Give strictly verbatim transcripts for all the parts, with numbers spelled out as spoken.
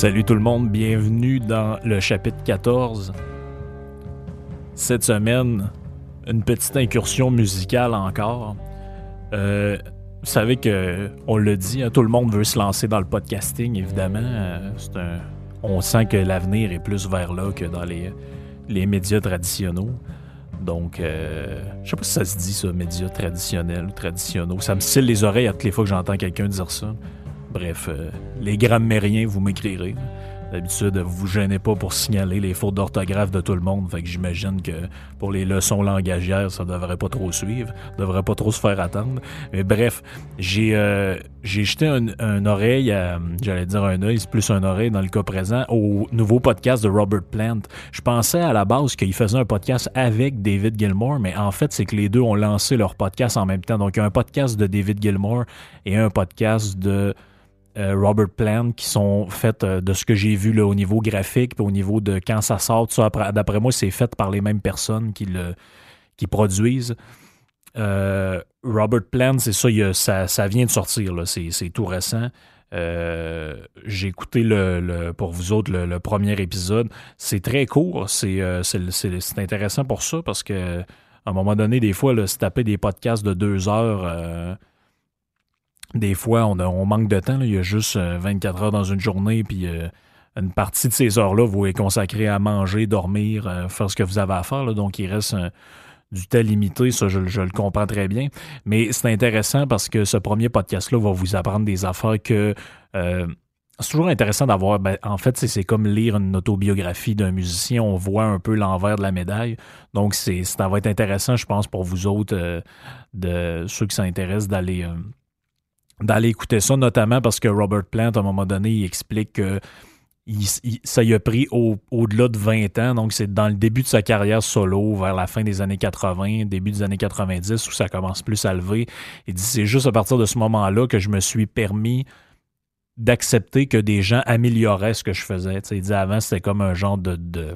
Salut tout le monde, bienvenue dans le chapitre quatorze. Cette semaine, une petite incursion musicale encore. Euh, vous savez qu'on le dit, hein, tout le monde veut se lancer dans le podcasting, évidemment. Euh, c'est un, on sent que l'avenir est plus vers là que dans les, les médias traditionnels. Donc, euh, je sais pas si ça se dit ça, médias traditionnels ou traditionaux. Ça me scille les oreilles à toutes les fois que j'entends quelqu'un dire ça. Bref, euh, les grammairiens, vous m'écrirez. D'habitude, vous vous gênez pas pour signaler les fautes d'orthographe de tout le monde. Fait que j'imagine que pour les leçons langagières, ça devrait pas trop suivre, devrait pas trop se faire attendre. Mais bref, j'ai euh, j'ai jeté un, un oreille, à, j'allais dire un œil, c'est plus un oreille dans le cas présent, au nouveau podcast de Robert Plant. Je pensais à la base qu'il faisait un podcast avec David Gilmour, mais en fait, c'est que les deux ont lancé leur podcast en même temps. Donc, il y a un podcast de David Gilmour et un podcast de Robert Plant qui sont faites de ce que j'ai vu là, au niveau graphique puis au niveau de quand ça sort, tout ça, après, d'après moi c'est fait par les mêmes personnes qui le qui produisent. euh, Robert Plant, c'est ça, il, ça ça vient de sortir là, c'est, c'est tout récent. Euh, j'ai écouté le, le, pour vous autres le, le premier épisode, c'est très court, c'est, euh, c'est, c'est, c'est intéressant pour ça parce que à un moment donné des fois là, se taper des podcasts de deux heures, euh, des fois, on, a, on manque de temps. Là. Il y a juste euh, vingt-quatre heures dans une journée, puis euh, une partie de ces heures-là, vous est consacrée à manger, dormir, euh, faire ce que vous avez à faire. Là. Donc, il reste euh, du temps limité. Ça, je, je le comprends très bien. Mais c'est intéressant parce que ce premier podcast-là va vous apprendre des affaires que... Euh, c'est toujours intéressant d'avoir... Ben, en fait, c'est, c'est comme lire une autobiographie d'un musicien. On voit un peu l'envers de la médaille. Donc, c'est, ça va être intéressant, je pense, pour vous autres, euh, de ceux qui s'intéressent, d'aller... Euh, d'aller écouter ça, notamment parce que Robert Plant, à un moment donné, il explique que il, il, ça y a pris au, au-delà de vingt ans, donc c'est dans le début de sa carrière solo, vers la fin des années quatre-vingts, début des années quatre-vingt-dix, où ça commence plus à lever. Il dit, c'est juste à partir de ce moment-là que je me suis permis d'accepter que des gens amélioraient ce que je faisais. T'sais, il dit, avant, c'était comme un genre de... de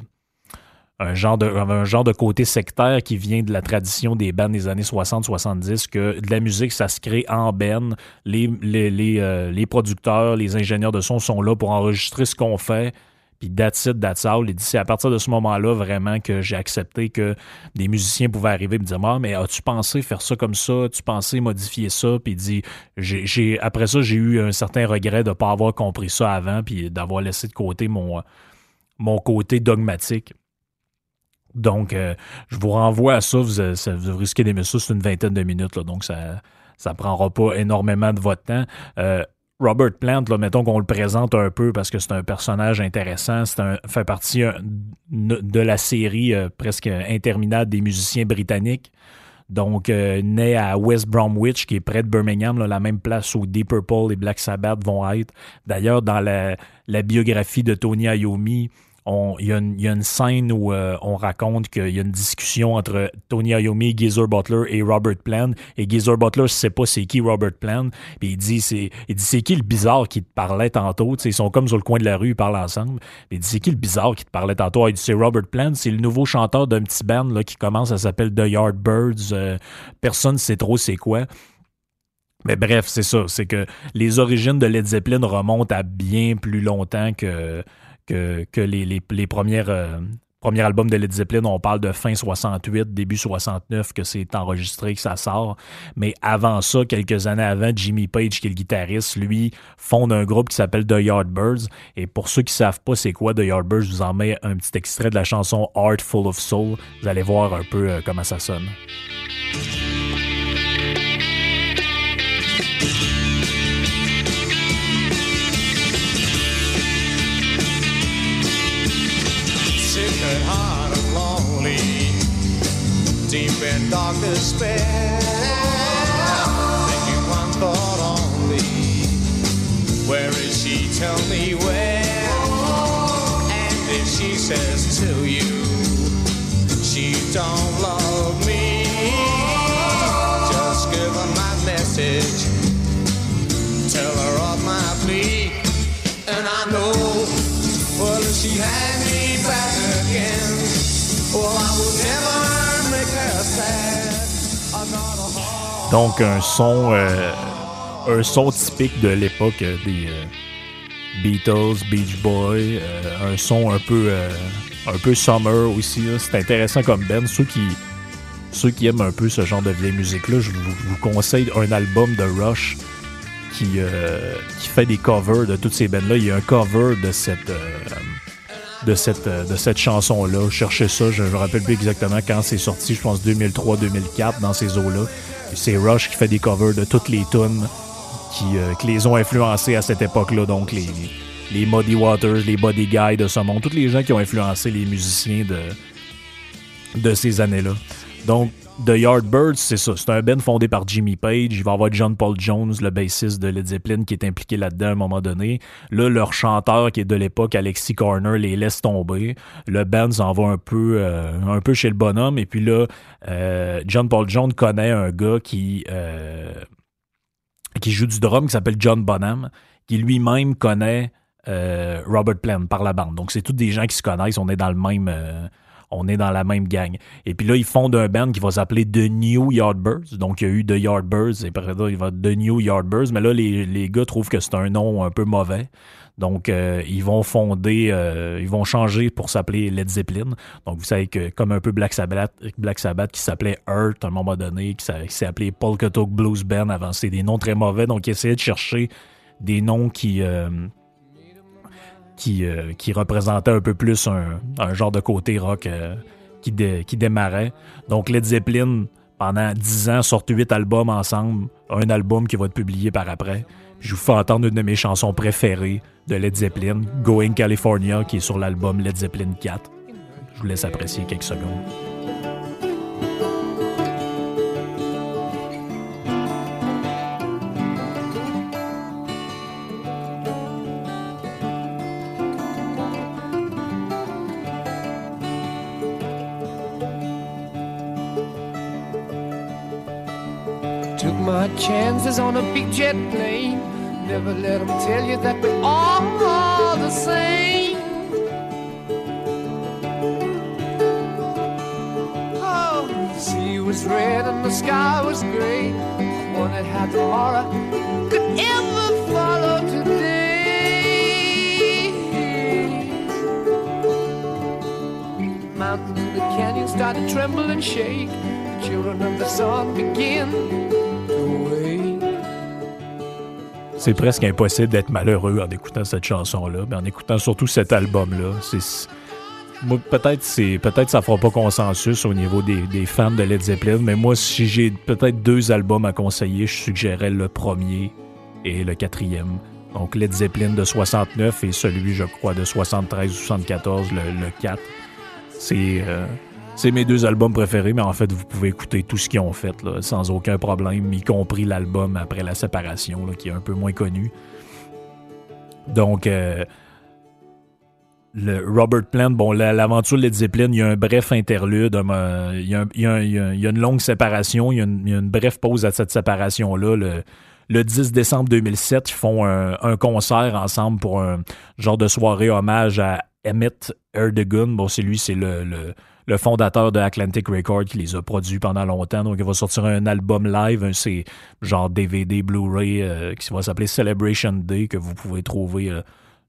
Un genre, de, un genre de côté sectaire qui vient de la tradition des bands des années soixante soixante-dix, que de la musique, ça se crée en band. Les, les, les, euh, les producteurs, les ingénieurs de son sont là pour enregistrer ce qu'on fait, puis that's it, that's all. Et c'est à partir de ce moment-là, vraiment, que j'ai accepté que des musiciens pouvaient arriver et me dire « Ah, mais as-tu pensé faire ça comme ça? As-tu pensé modifier ça? » Puis il dit j'ai, j'ai, après ça, j'ai eu un certain regret de ne pas avoir compris ça avant, puis d'avoir laissé de côté mon, mon côté dogmatique. Donc, euh, je vous renvoie à ça. Vous, ça, vous risquez d'aimer ça, c'est une vingtaine de minutes. Là, donc, ça ne prendra pas énormément de votre temps. Euh, Robert Plant, là, mettons qu'on le présente un peu parce que c'est un personnage intéressant. C'est un fait partie un, de la série euh, presque interminable des musiciens britanniques. Donc, euh, né à West Bromwich, qui est près de Birmingham, là, la même place où Deep Purple et Black Sabbath vont être. D'ailleurs, dans la, la biographie de Tony Iommi, il y, y a une scène où euh, on raconte qu'il y a une discussion entre Tony Iommi, Geezer Butler et Robert Plant. Et Geezer Butler ne sait pas c'est qui Robert Plant. Puis il dit c'est, il dit, c'est qui le bizarre qui te parlait tantôt? T'sais, ils sont comme sur le coin de la rue, ils parlent ensemble. Puis il dit, c'est qui le bizarre qui te parlait tantôt? Il dit, c'est Robert Plant, c'est le nouveau chanteur d'un petit band là, qui commence, ça s'appelle The Yardbirds. Euh, personne ne sait trop c'est quoi. Mais bref, c'est ça. C'est que les origines de Led Zeppelin remontent à bien plus longtemps que... que, que les, les, les premières, euh, premiers albums de Led Zeppelin, on parle de fin soixante-huit, début soixante-neuf, que c'est enregistré, que ça sort. Mais avant ça, quelques années avant, Jimmy Page, qui est le guitariste, lui, fonde un groupe qui s'appelle The Yardbirds. Et pour ceux qui ne savent pas c'est quoi The Yardbirds, je vous en mets un petit extrait de la chanson « Heart Full of Soul ». Vous allez voir un peu euh, comment ça sonne. Deep in dark despair, thinking one thought only, where is she, tell me where, and if she says to you, she don't love me, just give her my message, tell her of my plea, and I know, well if she had me back again, well I would never. Donc un son euh, un son typique de l'époque des, euh, Beatles, Beach Boy, euh, un son un peu euh, un peu summer aussi. Là. C'est intéressant comme band. Ceux qui ceux qui aiment un peu ce genre de vieille musique-là, je vous, vous conseille un album de Rush qui euh, qui fait des covers de toutes ces bands-là. Il y a un cover de cette euh, de cette euh, de cette chanson-là. Cherchez ça. Je me rappelle plus exactement quand c'est sorti. Je pense deux mille trois deux mille quatre dans ces eaux-là. C'est Rush qui fait des covers de toutes les tunes qui, euh, qui les ont influencés à cette époque-là. Donc, les, les, les Muddy Waters, les Buddy Guy de ce monde, tous les gens qui ont influencé les musiciens de, de ces années-là. Donc, The Yardbirds, c'est ça. C'est un band fondé par Jimmy Page. Il va y avoir John Paul Jones, le bassiste de Led Zeppelin, qui est impliqué là-dedans à un moment donné. Là, leur chanteur qui est de l'époque, Alexis Corner, les laisse tomber. Le band s'en va un peu, euh, un peu chez le bonhomme. Et puis là, euh, John Paul Jones connaît un gars qui, euh, qui joue du drum, qui s'appelle John Bonham, qui lui-même connaît euh, Robert Plant par la bande. Donc, c'est tous des gens qui se connaissent. On est dans le même... Euh, On est dans la même gang. Et puis là, ils fondent un band qui va s'appeler The New Yardbirds. Donc, il y a eu The Yardbirds et par là, il va The New Yardbirds. Mais là, les, les gars trouvent que c'est un nom un peu mauvais. Donc, euh, ils vont fonder, euh, ils vont changer pour s'appeler Led Zeppelin. Donc, vous savez que comme un peu Black Sabbath, Black Sabbath qui s'appelait Earth à un moment donné, qui s'est appelé Polka Talk Blues Band avant. C'est des noms très mauvais. Donc, ils essayaient de chercher des noms qui... Euh, Qui, euh, qui représentait un peu plus un, un genre de côté rock euh, qui, dé, qui démarrait. Donc Led Zeppelin, pendant dix ans, sortent huit albums ensemble, un album qui va être publié par après. Je vous fais entendre une de mes chansons préférées de Led Zeppelin, Going California, qui est sur l'album Led Zeppelin quatre. Je vous laisse apprécier quelques secondes. Chances on a big jet plane. Never let them tell you that we're all, all the same. Oh, the sea was red and the sky was gray. Wondered how tomorrow could ever follow today. Mountains in the canyon start to tremble and shake. The children of the sun begin. C'est presque impossible d'être malheureux en écoutant cette chanson-là, mais en écoutant surtout cet album-là. C'est... Moi, peut-être c'est peut-être ça fera pas consensus au niveau des, des fans de Led Zeppelin, mais moi, si j'ai peut-être deux albums à conseiller, je suggérais le premier et le quatrième. Donc Led Zeppelin de soixante-neuf et celui, je crois, de soixante-treize ou soixante-quatorze, le, le quatre. C'est... Euh... C'est mes deux albums préférés, mais en fait, vous pouvez écouter tout ce qu'ils ont fait là, sans aucun problème, y compris l'album après la séparation, là, qui est un peu moins connu. Donc, euh, le Robert Plant, bon, l'aventure Led Zeppelin, il y a un bref interlude, euh, il, y a un, il, y a un, il y a une longue séparation, il y a une, il y a une brève pause à cette séparation-là. Le, le dix décembre deux mille sept, ils font un, un concert ensemble pour un genre de soirée hommage à Ahmet Ertegun. Bon, c'est lui, c'est le... le le fondateur de Atlantic Records qui les a produits pendant longtemps. Donc, il va sortir un album live, un c'est genre D V D, Blu-ray, euh, qui va s'appeler Celebration Day, que vous pouvez trouver euh,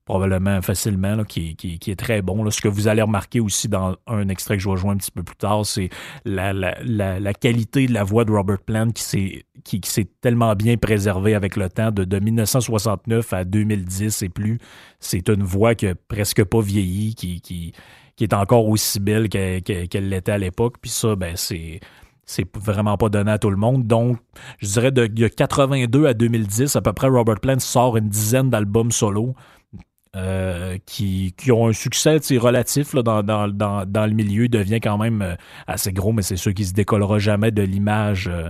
probablement facilement, là, qui, qui, qui est très bon. Là. Ce que vous allez remarquer aussi dans un extrait que je vais jouer un petit peu plus tard, c'est la, la, la, la qualité de la voix de Robert Plant qui s'est, qui, qui s'est tellement bien préservée avec le temps. De, de dix-neuf soixante-neuf à deux mille dix et plus, c'est une voix qui n'a presque pas vieilli, qui... qui qui est encore aussi belle qu'elle, qu'elle l'était à l'époque. Puis ça, ben c'est, c'est vraiment pas donné à tout le monde. Donc, je dirais de, de quatre-vingt-deux à deux mille dix, à peu près, Robert Plant sort une dizaine d'albums solo euh, qui, qui ont un succès relatif là, dans, dans, dans, dans le milieu. Il devient quand même assez gros, mais c'est sûr qu'il se décollera jamais de l'image... Euh,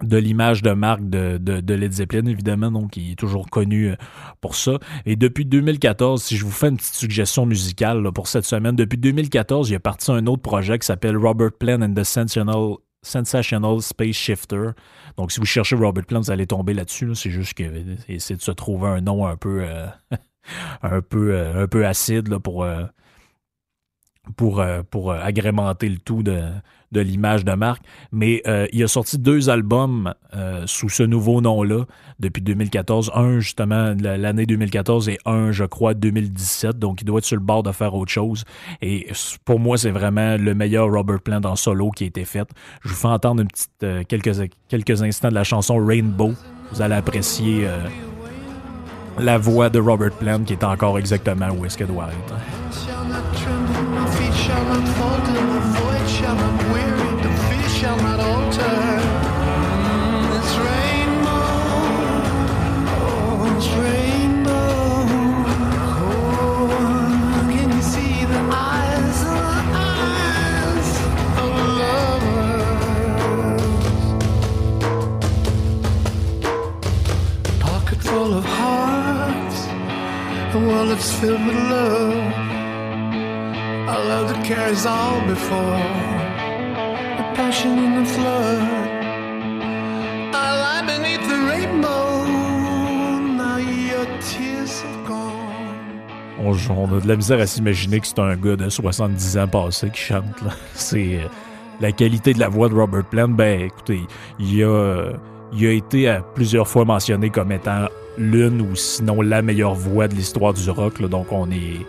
de l'image de marque de, de, de Led Zeppelin, évidemment, donc il est toujours connu pour ça. Et depuis deux mille quatorze, si je vous fais une petite suggestion musicale là, pour cette semaine, depuis deux mille quatorze, il est parti un autre projet qui s'appelle Robert Plant and the Sensational, Sensational Space Shifter. Donc, si vous cherchez Robert Plant, vous allez tomber là-dessus. Là. C'est juste que essayer de se trouver un nom un peu, euh, un peu, euh, un peu acide là, pour... Euh, pour, euh, pour agrémenter le tout de, de l'image de marque. Mais euh, il a sorti deux albums euh, sous ce nouveau nom-là depuis deux mille quatorze. Un, justement, l'année deux mille quatorze et un, je crois, deux mille dix-sept. Donc, il doit être sur le bord de faire autre chose. Et pour moi, c'est vraiment le meilleur Robert Plant en solo qui a été fait. Je vous fais entendre une petite, euh, quelques, quelques instants de la chanson Rainbow. Vous allez apprécier euh, la voix de Robert Plant qui est encore exactement où est-ce qu'elle doit être. The world that's filled with love, a love that carries all before, a passion in the flood, I lie beneath the rainbow, now your tears have gone. On, on a de la misère à s'imaginer que c'est un gars de soixante-dix ans passé qui chante, là. C'est euh, la qualité de la voix de Robert Plant. Ben, écoutez, il a, il a été à plusieurs fois mentionné comme étant l'une ou sinon la meilleure voix de l'histoire du rock, là. Donc on est...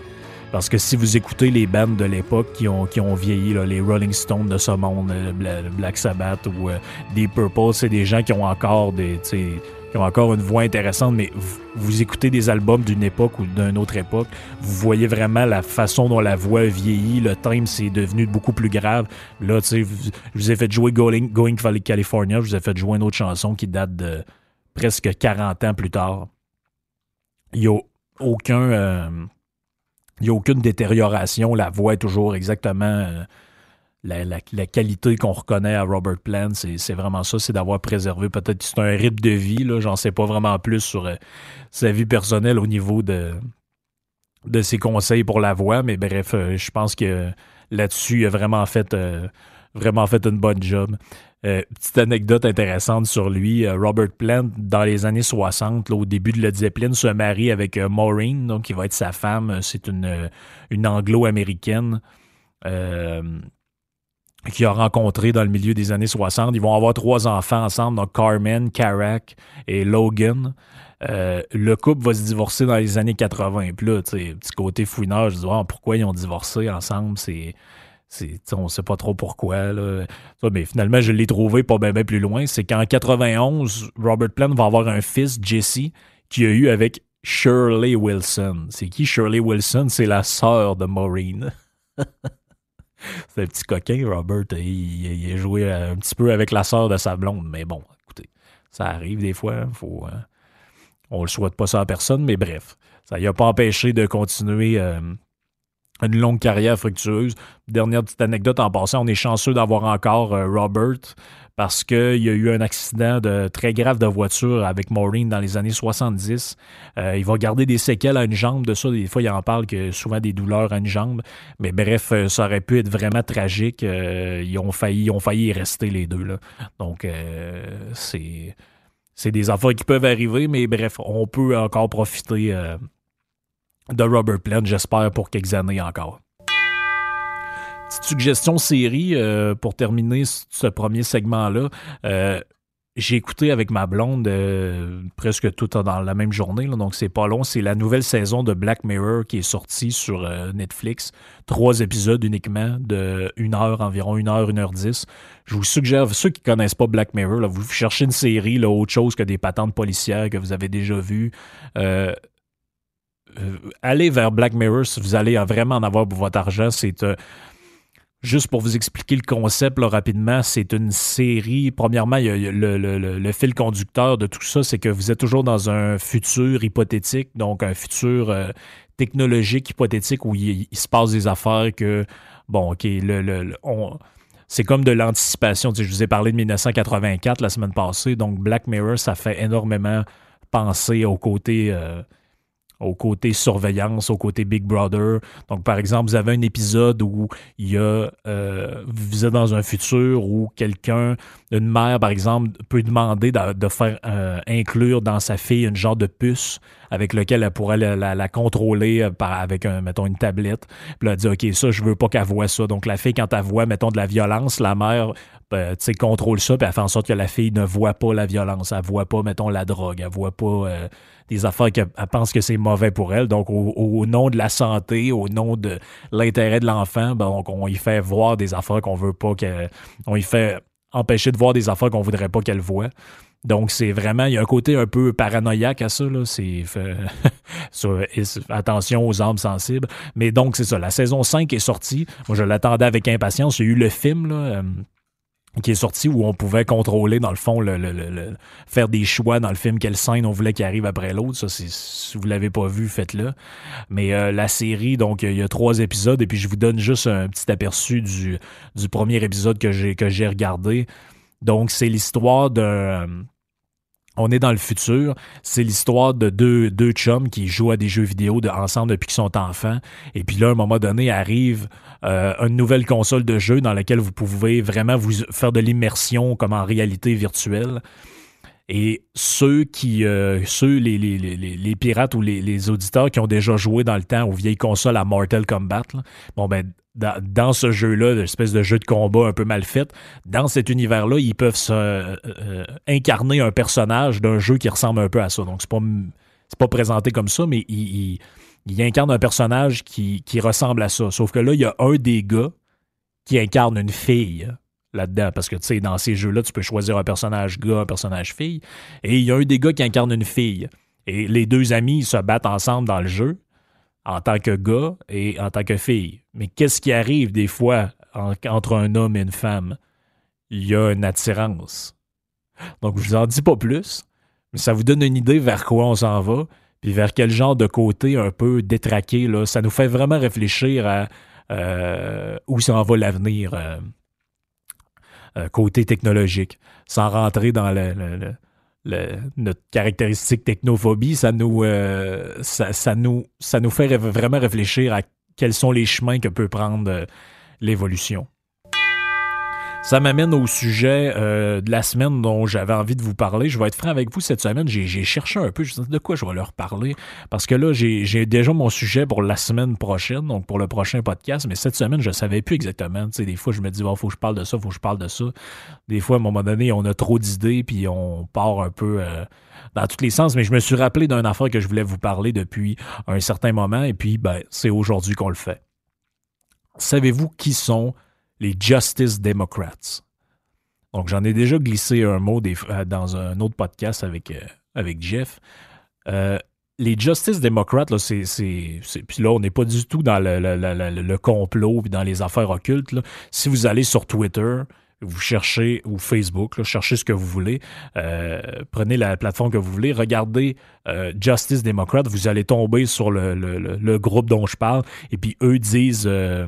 Parce que si vous écoutez les bandes de l'époque qui ont, qui ont vieilli, là, les Rolling Stones de ce monde, le Black Sabbath ou euh, Deep Purple, c'est des gens qui ont encore des... qui ont encore une voix intéressante, mais vous, vous écoutez des albums d'une époque ou d'une autre époque, vous voyez vraiment la façon dont la voix vieillit, le thème c'est devenu beaucoup plus grave. Là, tu sais, je vous ai fait jouer Going, Going California, je vous ai fait jouer une autre chanson qui date de presque quarante ans plus tard. Il n'y a aucun... Euh, il n'y a aucune détérioration. La voix est toujours exactement... Euh, La, la, la qualité qu'on reconnaît à Robert Plant, c'est, c'est vraiment ça, c'est d'avoir préservé. Peut-être que c'est un rythme de vie, là, j'en sais pas vraiment plus sur euh, sa vie personnelle au niveau de, de ses conseils pour la voix, mais bref, euh, je pense que là-dessus, il a vraiment fait, euh, vraiment fait une bonne job. Euh, petite anecdote intéressante sur lui, euh, Robert Plant, dans les années soixante, là, au début de Led Zeppelin, se marie avec euh, Maureen, donc qui va être sa femme. C'est une, une anglo-américaine. Euh... qu'il a rencontré dans le milieu des années soixante. Ils vont avoir trois enfants ensemble, donc Carmen, Carack et Logan. Euh, le couple va se divorcer dans les années quatre-vingts. Et puis là, petit côté fouinage, je dis oh, pourquoi ils ont divorcé ensemble? C'est, c'est, on ne sait pas trop pourquoi, là. Ça, mais finalement, je l'ai trouvé pas bien ben plus loin. C'est qu'en quatre-vingt-onze, Robert Plant va avoir un fils, Jesse, qu'il a eu avec Shirley Wilson. C'est qui Shirley Wilson? C'est la sœur de Maureen. C'est un petit coquin, Robert. Il, il a joué un petit peu avec la sœur de sa blonde. Mais bon, écoutez, ça arrive des fois. Faut, euh, on le souhaite pas ça à personne, mais bref. Ça ne l'a pas empêché de continuer euh, une longue carrière fructueuse. Dernière petite anecdote en passant, on est chanceux d'avoir encore euh, Robert parce qu'il y a eu un accident de, très grave de voiture avec Maureen dans les années soixante-dix. Euh, il va garder des séquelles à une jambe de ça. Des fois, il en parle que souvent des douleurs à une jambe. Mais bref, ça aurait pu être vraiment tragique. Euh, ils ont failli, ils ont failli y rester les deux, là. Donc, euh, c'est, c'est des affaires qui peuvent arriver. Mais bref, on peut encore profiter euh, de Robert Plant, j'espère, pour quelques années encore. Petite suggestion série euh, pour terminer ce premier segment-là. Euh, j'ai écouté avec ma blonde euh, presque tout dans la même journée, là, donc c'est pas long. C'est la nouvelle saison de Black Mirror qui est sortie sur euh, Netflix. Trois épisodes uniquement de une heure, environ une heure, une heure dix. Je vous suggère, ceux qui connaissent pas Black Mirror, là, vous cherchez une série, là, autre chose que des patentes policières que vous avez déjà vues. Euh, euh, allez vers Black Mirror si vous allez vraiment en avoir pour votre argent. C'est... Euh, Juste pour vous expliquer le concept là, rapidement, c'est une série. Premièrement, il y a le, le, le, le fil conducteur de tout ça, c'est que vous êtes toujours dans un futur hypothétique, donc un futur euh, technologique hypothétique où il, il se passe des affaires que, bon, OK, le, le, le, on, c'est comme de l'anticipation. Tu sais, je vous ai parlé de dix-neuf cent quatre-vingt-quatre la semaine passée, donc Black Mirror, ça fait énormément penser au côté... Euh, au côté surveillance, au côté Big Brother. Donc, par exemple, vous avez un épisode où il y a, euh, vous êtes dans un futur où quelqu'un, une mère, par exemple, peut demander de, de faire euh, inclure dans sa fille une genre de puce avec lequel elle pourrait la, la, la contrôler par, avec, un, mettons, une tablette. Puis là, elle dit, OK, ça, je veux pas qu'elle voie ça. Donc, la fille, quand elle voit, mettons, de la violence, la mère, euh, tu sais, contrôle ça, puis elle fait en sorte que la fille ne voit pas la violence. Elle voit pas, mettons, la drogue. Elle voit pas euh, des affaires qu'elle pense que c'est mauvais pour elle. Donc, au, au nom de la santé, au nom de l'intérêt de l'enfant, ben, on, on y fait voir des affaires qu'on veut pas qu'elle... On y fait empêcher de voir des affaires qu'on voudrait pas qu'elle voie. Donc, c'est vraiment... Il y a un côté un peu paranoïaque à ça, là. C'est... Fait, sur, attention aux âmes sensibles. Mais donc, c'est ça. La saison cinq est sortie. Moi, je l'attendais avec impatience. Il y a eu le film, là... Euh, qui est sorti, où on pouvait contrôler, dans le fond, le, le, le, le faire des choix dans le film, quelle scène on voulait qu'il arrive après l'autre. Ça, c'est, si vous ne l'avez pas vu, faites-le. Mais euh, la série, donc, il y a trois épisodes, et puis je vous donne juste un petit aperçu du, du premier épisode que j'ai, que j'ai regardé. Donc, c'est l'histoire d'un... On est dans le futur. C'est l'histoire de deux, deux chums qui jouent à des jeux vidéo de, ensemble depuis qu'ils sont enfants. Et puis là, à un moment donné, arrive euh, une nouvelle console de jeu dans laquelle vous pouvez vraiment vous faire de l'immersion comme en réalité virtuelle. Et ceux qui, euh, ceux les, les, les, les pirates ou les, les auditeurs qui ont déjà joué dans le temps aux vieilles consoles à Mortal Kombat, là, bon ben, Dans, dans ce jeu-là, l'espèce de jeu de combat un peu mal fait, dans cet univers-là, ils peuvent se, euh, euh, incarner un personnage d'un jeu qui ressemble un peu à ça. Donc, c'est pas, c'est pas présenté comme ça, mais ils il, il incarnent un personnage qui, qui ressemble à ça. Sauf que là, il y a un des gars qui incarne une fille là-dedans, parce que, tu sais, dans ces jeux-là, tu peux choisir un personnage gars, un personnage fille, et il y a un des gars qui incarne une fille. Et les deux amis, ils se battent ensemble dans le jeu, en tant que gars et en tant que fille. Mais qu'est-ce qui arrive des fois en, entre un homme et une femme? Il y a une attirance. Donc, je vous en dis pas plus, mais ça vous donne une idée vers quoi on s'en va, puis vers quel genre de côté un peu détraqué, là. Ça nous fait vraiment réfléchir à euh, où s'en va l'avenir, euh, euh, côté technologique, sans rentrer dans le... le, le, le notre caractéristique technophobie. Ça nous, euh, ça, ça nous, ça nous fait ré- vraiment réfléchir à quels sont les chemins que peut prendre euh, l'évolution. Ça m'amène au sujet euh, de la semaine dont j'avais envie de vous parler. Je vais être franc avec vous, cette semaine, j'ai, j'ai cherché un peu, je me suis dit de quoi je vais leur parler, parce que là, j'ai, j'ai déjà mon sujet pour la semaine prochaine, donc pour le prochain podcast, mais cette semaine, je ne savais plus exactement. Tu sais, des fois, je me dis, oh, faut que je parle de ça, faut que je parle de ça. Des fois, à un moment donné, on a trop d'idées, puis on part un peu... Euh, dans tous les sens, mais je me suis rappelé d'une affaire que je voulais vous parler depuis un certain moment, et puis ben, c'est aujourd'hui qu'on le fait. Savez-vous qui sont les Justice Democrats? Donc, j'en ai déjà glissé un mot des, dans un autre podcast avec, euh, avec Jeff. Euh, les Justice Democrats, là, c'est, c'est, c'est, puis là, on n'est pas du tout dans le, le, le, le complot et dans les affaires occultes, là. Si vous allez sur Twitter... Vous cherchez, ou Facebook, là, cherchez ce que vous voulez, euh, prenez la plateforme que vous voulez, regardez euh, Justice Democrats, vous allez tomber sur le, le, le, le groupe dont je parle, et puis eux disent, euh,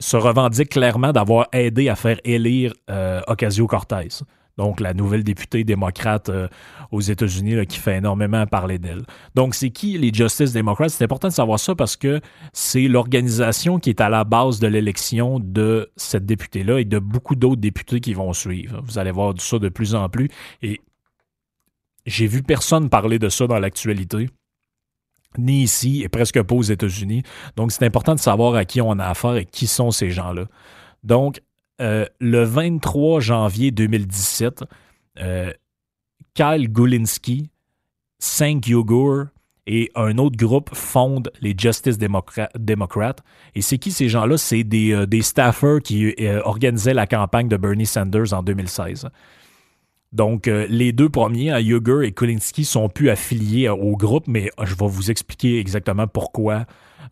se revendiquent clairement d'avoir aidé à faire élire euh, Ocasio-Cortez, donc la nouvelle députée démocrate euh, aux États-Unis, là, qui fait énormément parler d'elle. Donc c'est qui les Justice Democrats? C'est important de savoir ça parce que c'est l'organisation qui est à la base de l'élection de cette députée-là et de beaucoup d'autres députés qui vont suivre. Vous allez voir ça de plus en plus. Et j'ai vu personne parler de ça dans l'actualité, ni ici et presque pas aux États-Unis. Donc c'est important de savoir à qui on a affaire et qui sont ces gens-là. Donc, Euh, le vingt-trois janvier deux mille dix-sept, euh, Kyle Gulinski, Cenk Uygur et un autre groupe fondent les Justice Democra- Democrats. Et c'est qui ces gens-là? C'est des, euh, des staffers qui euh, organisaient la campagne de Bernie Sanders en deux mille seize. Donc, euh, les deux premiers, hein, Uygur et Gulinski, sont plus affiliés euh, au groupe, mais euh, je vais vous expliquer exactement pourquoi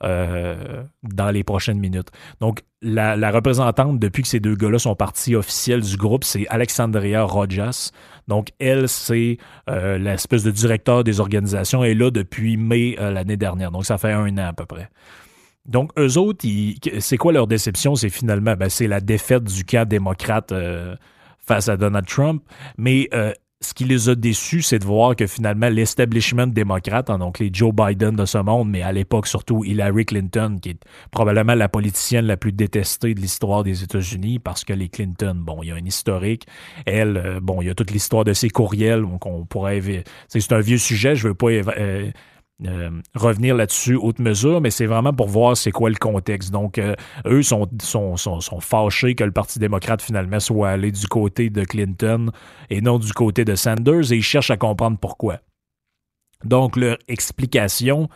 euh, dans les prochaines minutes. Donc, La, la représentante, depuis que ces deux gars-là sont partis, officielle du groupe, c'est Alexandria Ocasio-Cortez. Donc, elle, c'est euh, l'espèce de directeur des organisations. Elle est là depuis mai euh, l'année dernière. Donc, ça fait un an à peu près. Donc, eux autres, ils, c'est quoi leur déception? C'est finalement, ben, c'est la défaite du camp démocrate euh, face à Donald Trump. Mais euh, ce qui les a déçus, c'est de voir que finalement, l'establishment démocrate, hein, donc les Joe Biden de ce monde, mais à l'époque surtout Hillary Clinton, qui est probablement la politicienne la plus détestée de l'histoire des États-Unis, parce que les Clinton, bon, il y a un historique. Elle, euh, bon, il y a toute l'histoire de ses courriels, donc on pourrait... C'est, c'est un vieux sujet, je ne veux pas... Euh, Euh, revenir là-dessus haute mesure, mais c'est vraiment pour voir c'est quoi le contexte. Donc, euh, eux sont, sont, sont, sont fâchés que le Parti démocrate, finalement, soit allé du côté de Clinton et non du côté de Sanders, et ils cherchent à comprendre pourquoi. Donc, leur explication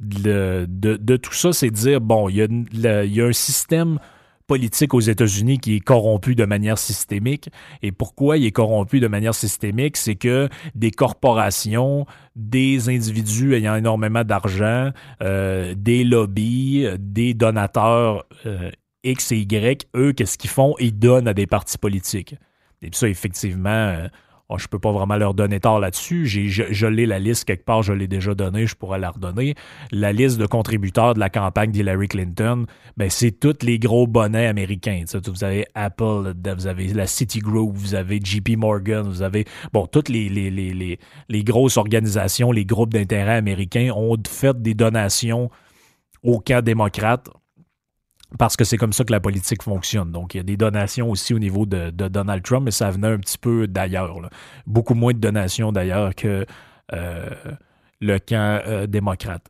de, de, de tout ça, c'est de dire, bon, il y a, le, il y a un système politique aux États-Unis qui est corrompu de manière systémique. Et pourquoi il est corrompu de manière systémique? C'est que des corporations, des individus ayant énormément d'argent, euh, des lobbies, des donateurs euh, X et Y, eux, qu'est-ce qu'ils font? Ils donnent à des partis politiques. Et puis ça, effectivement, euh, oh, je ne peux pas vraiment leur donner tort là-dessus. J'ai, je, je l'ai la liste quelque part, je l'ai déjà donnée, je pourrais la redonner. La liste de contributeurs de la campagne d'Hillary Clinton, ben, c'est tous les gros bonnets américains. T'sais. Vous avez Apple, vous avez la Citigroup, vous avez J P Morgan, vous avez... Bon, toutes les, les, les, les, les grosses organisations, les groupes d'intérêt américains ont fait des donations au camp démocrate parce que c'est comme ça que la politique fonctionne. Donc, il y a des donations aussi au niveau de, de Donald Trump, mais ça venait un petit peu d'ailleurs. Là. Beaucoup moins de donations d'ailleurs que euh, le camp euh, démocrate.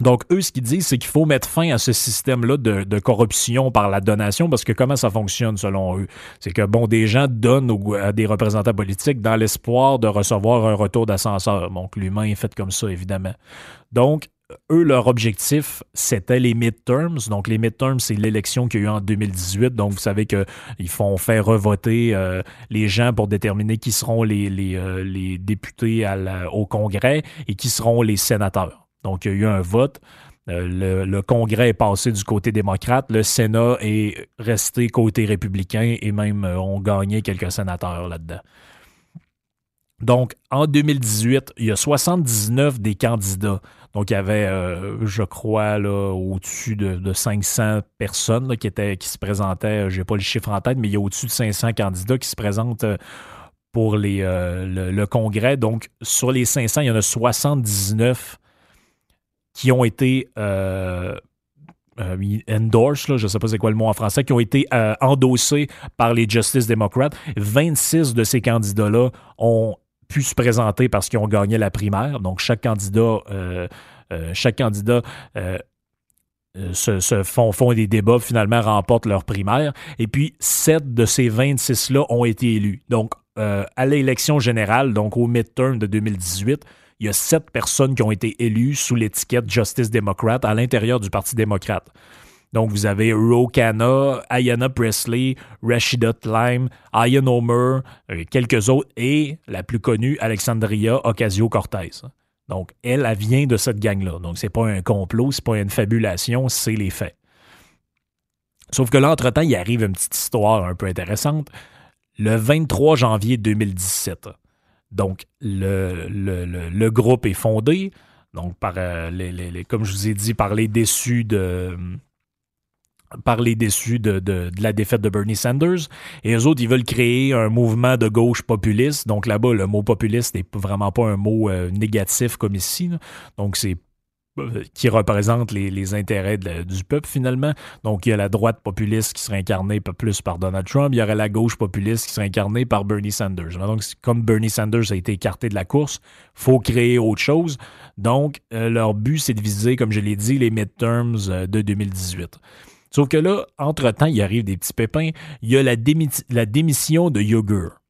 Donc, eux, ce qu'ils disent, c'est qu'il faut mettre fin à ce système-là de, de corruption par la donation, parce que comment ça fonctionne selon eux? C'est que, bon, des gens donnent au, à des représentants politiques dans l'espoir de recevoir un retour d'ascenseur. Donc, l'humain est fait comme ça, évidemment. Donc, eux, leur objectif, c'était les midterms. Donc, les midterms, c'est l'élection qu'il y a eu en deux mille dix-huit. Donc, vous savez qu'ils font faire revoter euh, les gens pour déterminer qui seront les, les, euh, les députés à la, au Congrès et qui seront les sénateurs. Donc, il y a eu un vote. Euh, le, le Congrès est passé du côté démocrate. Le Sénat est resté côté républicain et même euh, ont gagné quelques sénateurs là-dedans. Donc, en deux mille dix-huit, il y a soixante-dix-neuf des candidats. Donc, il y avait, euh, je crois, là, au-dessus de, de cinq cents personnes là, qui, étaient, qui se présentaient. Je n'ai pas le chiffre en tête, mais il y a au-dessus de cinq cents candidats qui se présentent pour les, euh, le, le Congrès. Donc, sur les cinq cents, il y en a soixante-dix-neuf qui ont été euh, euh, endorsed, là, je ne sais pas c'est quoi le mot en français, qui ont été euh, endossés par les Justice Democrats. vingt-six de ces candidats-là ont pu se présenter parce qu'ils ont gagné la primaire. Donc, chaque candidat, euh, euh, chaque candidat euh, se, se font, font des débats, finalement remportent leur primaire. Et puis, sept de ces vingt-six-là ont été élus. Donc, euh, à l'élection générale, donc au midterm de deux mille dix-huit, il y a sept personnes qui ont été élues sous l'étiquette Justice Democrat à l'intérieur du Parti démocrate. Donc, vous avez Ro Khanna, Ayanna Pressley, Rashida Tlaib, Ian Homer, quelques autres, et la plus connue, Alexandria Ocasio-Cortez. Donc, elle, elle vient de cette gang-là. Donc, c'est pas un complot, c'est pas une fabulation, c'est les faits. Sauf que là, entre-temps, il arrive une petite histoire un peu intéressante. Le vingt-trois janvier deux mille dix-sept, donc, le, le, le, le groupe est fondé, donc, par euh, les, les, les, comme je vous ai dit, par les déçus de... par les déçus de, de, de la défaite de Bernie Sanders. Et eux autres, ils veulent créer un mouvement de gauche populiste. Donc là-bas, le mot populiste n'est vraiment pas un mot euh, négatif comme ici. Là. Donc c'est euh, qui représente les, les intérêts de, du peuple finalement. Donc il y a la droite populiste qui serait incarnée plus par Donald Trump. Il y aurait la gauche populiste qui serait incarnée par Bernie Sanders. Donc comme Bernie Sanders a été écarté de la course, il faut créer autre chose. Donc euh, leur but, c'est de viser, comme je l'ai dit, les midterms euh, de deux mille dix-huit. Sauf que là, entre-temps, il arrive des petits pépins. Il y a la, démi- la démission de Uygur.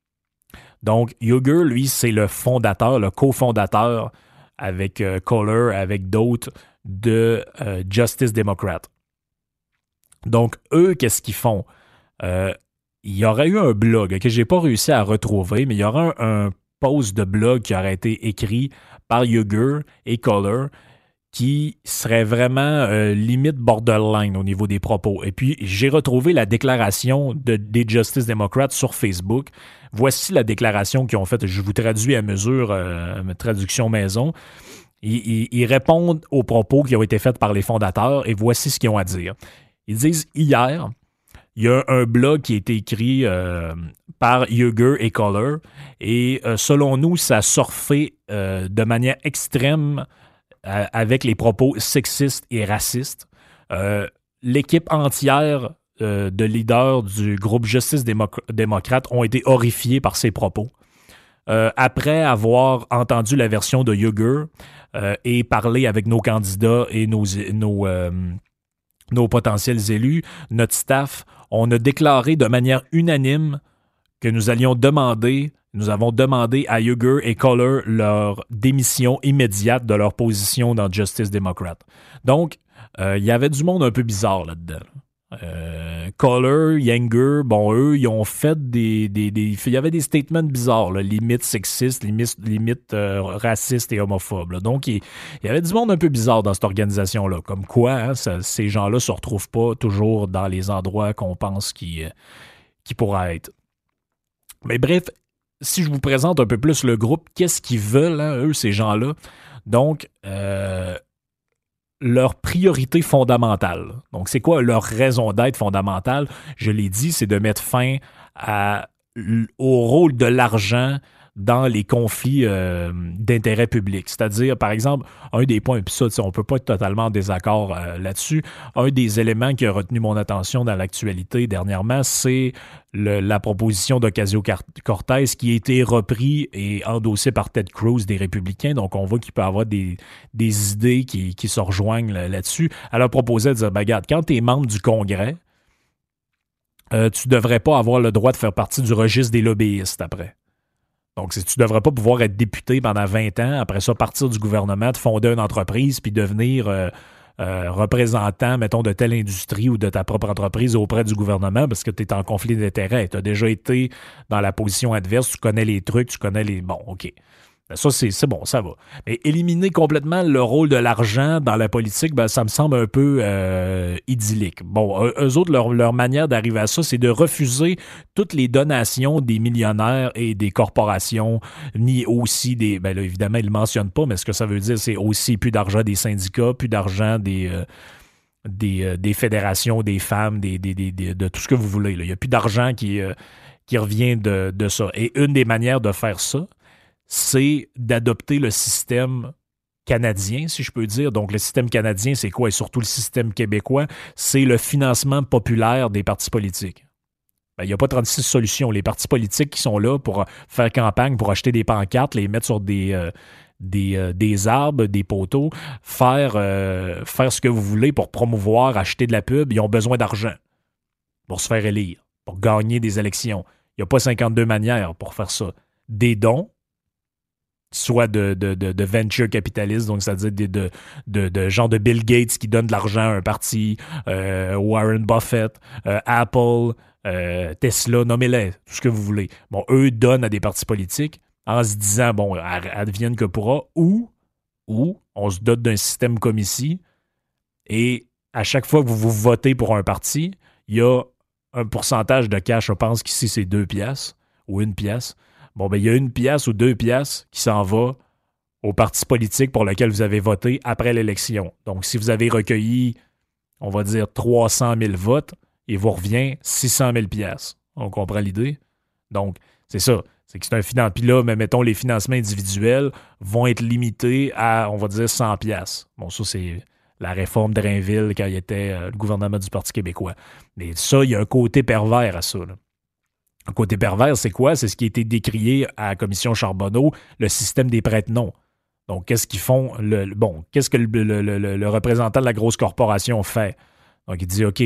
Donc, Uygur, lui, c'est le fondateur, le cofondateur avec euh, Kohler, avec d'autres, de euh, Justice Democrat. Donc, eux, qu'est-ce qu'ils font? Euh, il y aurait eu un blog que je n'ai pas réussi à retrouver, mais il y aurait un, un post de blog qui aurait été écrit par Uygur et Kohler, qui serait vraiment euh, limite borderline au niveau des propos. Et puis, j'ai retrouvé la déclaration de, des Justice Democrats sur Facebook. Voici la déclaration qu'ils ont faite. Je vous traduis à mesure, euh, traduction maison. Ils, ils, ils répondent aux propos qui ont été faits par les fondateurs et voici ce qu'ils ont à dire. Ils disent « Hier, il y a un blog qui a été écrit euh, par Uygur et Kohler et euh, selon nous, ça a surfé euh, de manière extrême avec les propos sexistes et racistes. Euh, l'équipe entière euh, de leaders du groupe Justice Démocrate ont été horrifiés par ces propos. euh, après avoir entendu la version de Uygur euh, et parlé avec nos candidats et nos, nos, euh, nos potentiels élus, notre staff, on a déclaré de manière unanime que nous allions demander, nous avons demandé à Uygur et Color leur démission immédiate de leur position dans Justice Democrats. Donc, il euh, y avait du monde un peu bizarre là-dedans. Euh, Color, Younger, bon, eux, ils ont fait des... des, des il y avait des statements bizarres, là, limite sexistes, limite, limite euh, racistes et homophobes. Là. Donc, il y avait du monde un peu bizarre dans cette organisation-là. Comme quoi, hein, ça, ces gens-là se retrouvent pas toujours dans les endroits qu'on pense qu'ils, qu'ils pourraient être. Mais bref, si je vous présente un peu plus le groupe, qu'est-ce qu'ils veulent, hein, eux, ces gens-là? Donc... Euh, leur priorité fondamentale. Donc, c'est quoi leur raison d'être fondamentale? Je l'ai dit, c'est de mettre fin à, au rôle de l'argent dans les conflits euh, d'intérêt public. C'est-à-dire, par exemple, un des points, puis ça, on ne peut pas être totalement en désaccord euh, là-dessus, un des éléments qui a retenu mon attention dans l'actualité dernièrement, c'est le, la proposition d'Ocasio-Cortez qui a été reprise et endossée par Ted Cruz des Républicains. Donc, on voit qu'il peut y avoir des, des idées qui, qui se rejoignent là, là-dessus. Elle a proposé de dire, ben, regarde, quand tu es membre du Congrès, euh, tu ne devrais pas avoir le droit de faire partie du registre des lobbyistes après. Donc, tu ne devrais pas pouvoir être député pendant vingt ans, après ça, partir du gouvernement, de fonder une entreprise, puis devenir euh, euh, représentant, mettons, de telle industrie ou de ta propre entreprise auprès du gouvernement parce que tu es en conflit d'intérêts. Tu as déjà été dans la position adverse, tu connais les trucs, tu connais les... Bon, OK. Ben, ça, c'est, c'est bon, ça va. Mais éliminer complètement le rôle de l'argent dans la politique, ben, ça me semble un peu euh, idyllique. Bon, eux autres, leur, leur manière d'arriver à ça, c'est de refuser toutes les donations des millionnaires et des corporations, ni aussi des... Ben là, évidemment, ils ne le mentionnent pas, mais ce que ça veut dire, c'est aussi plus d'argent des syndicats, plus d'argent des... Euh, des, euh, des fédérations, des femmes, des, des, des, des, de tout ce que vous voulez. Là. Il n'y a plus d'argent qui, euh, qui revient de, de ça. Et une des manières de faire ça, c'est d'adopter le système canadien, si je peux dire. Donc, le système canadien, c'est quoi? Et surtout le système québécois, c'est le financement populaire des partis politiques. Ben, il n'y a pas trente-six solutions. Les partis politiques qui sont là pour faire campagne, pour acheter des pancartes, les mettre sur des, euh, des, euh, des arbres, des poteaux, faire, euh, faire ce que vous voulez pour promouvoir, acheter de la pub, ils ont besoin d'argent pour se faire élire, pour gagner des élections. Il n'y a pas cinquante-deux manières pour faire ça. Des dons, soit de, de, de, de venture capitalistes, donc c'est-à-dire de, de, de, de genre de Bill Gates qui donne de l'argent à un parti, euh, Warren Buffett, euh, Apple, euh, Tesla, nommez-les, tout ce que vous voulez. Bon, eux donnent à des partis politiques en se disant, bon, advienne que pourra, ou, ou on se dote d'un système comme ici, et à chaque fois que vous, vous votez pour un parti, il y a un pourcentage de cash, je pense qu'ici c'est deux piastres ou une piastre. Bon, ben, il y a une pièce ou deux pièces qui s'en va au parti politique pour lequel vous avez voté après l'élection. Donc, si vous avez recueilli, on va dire, trois cent mille votes, il vous revient six cent mille pièces. On comprend l'idée? Donc, c'est ça. C'est que c'est un financement. Puis là, mais mettons, les financements individuels vont être limités à, on va dire, cent pièces. Bon, ça, c'est la réforme de Drainville quand il était euh, le gouvernement du Parti québécois. Mais ça, il y a un côté pervers à ça, là. Le côté pervers, c'est quoi? C'est ce qui a été décrié à la commission Charbonneau, le système des prête-noms. Donc, qu'est-ce qu'ils font? Le, bon, qu'est-ce que le, le, le, le représentant de la grosse corporation fait? Donc, il dit, OK,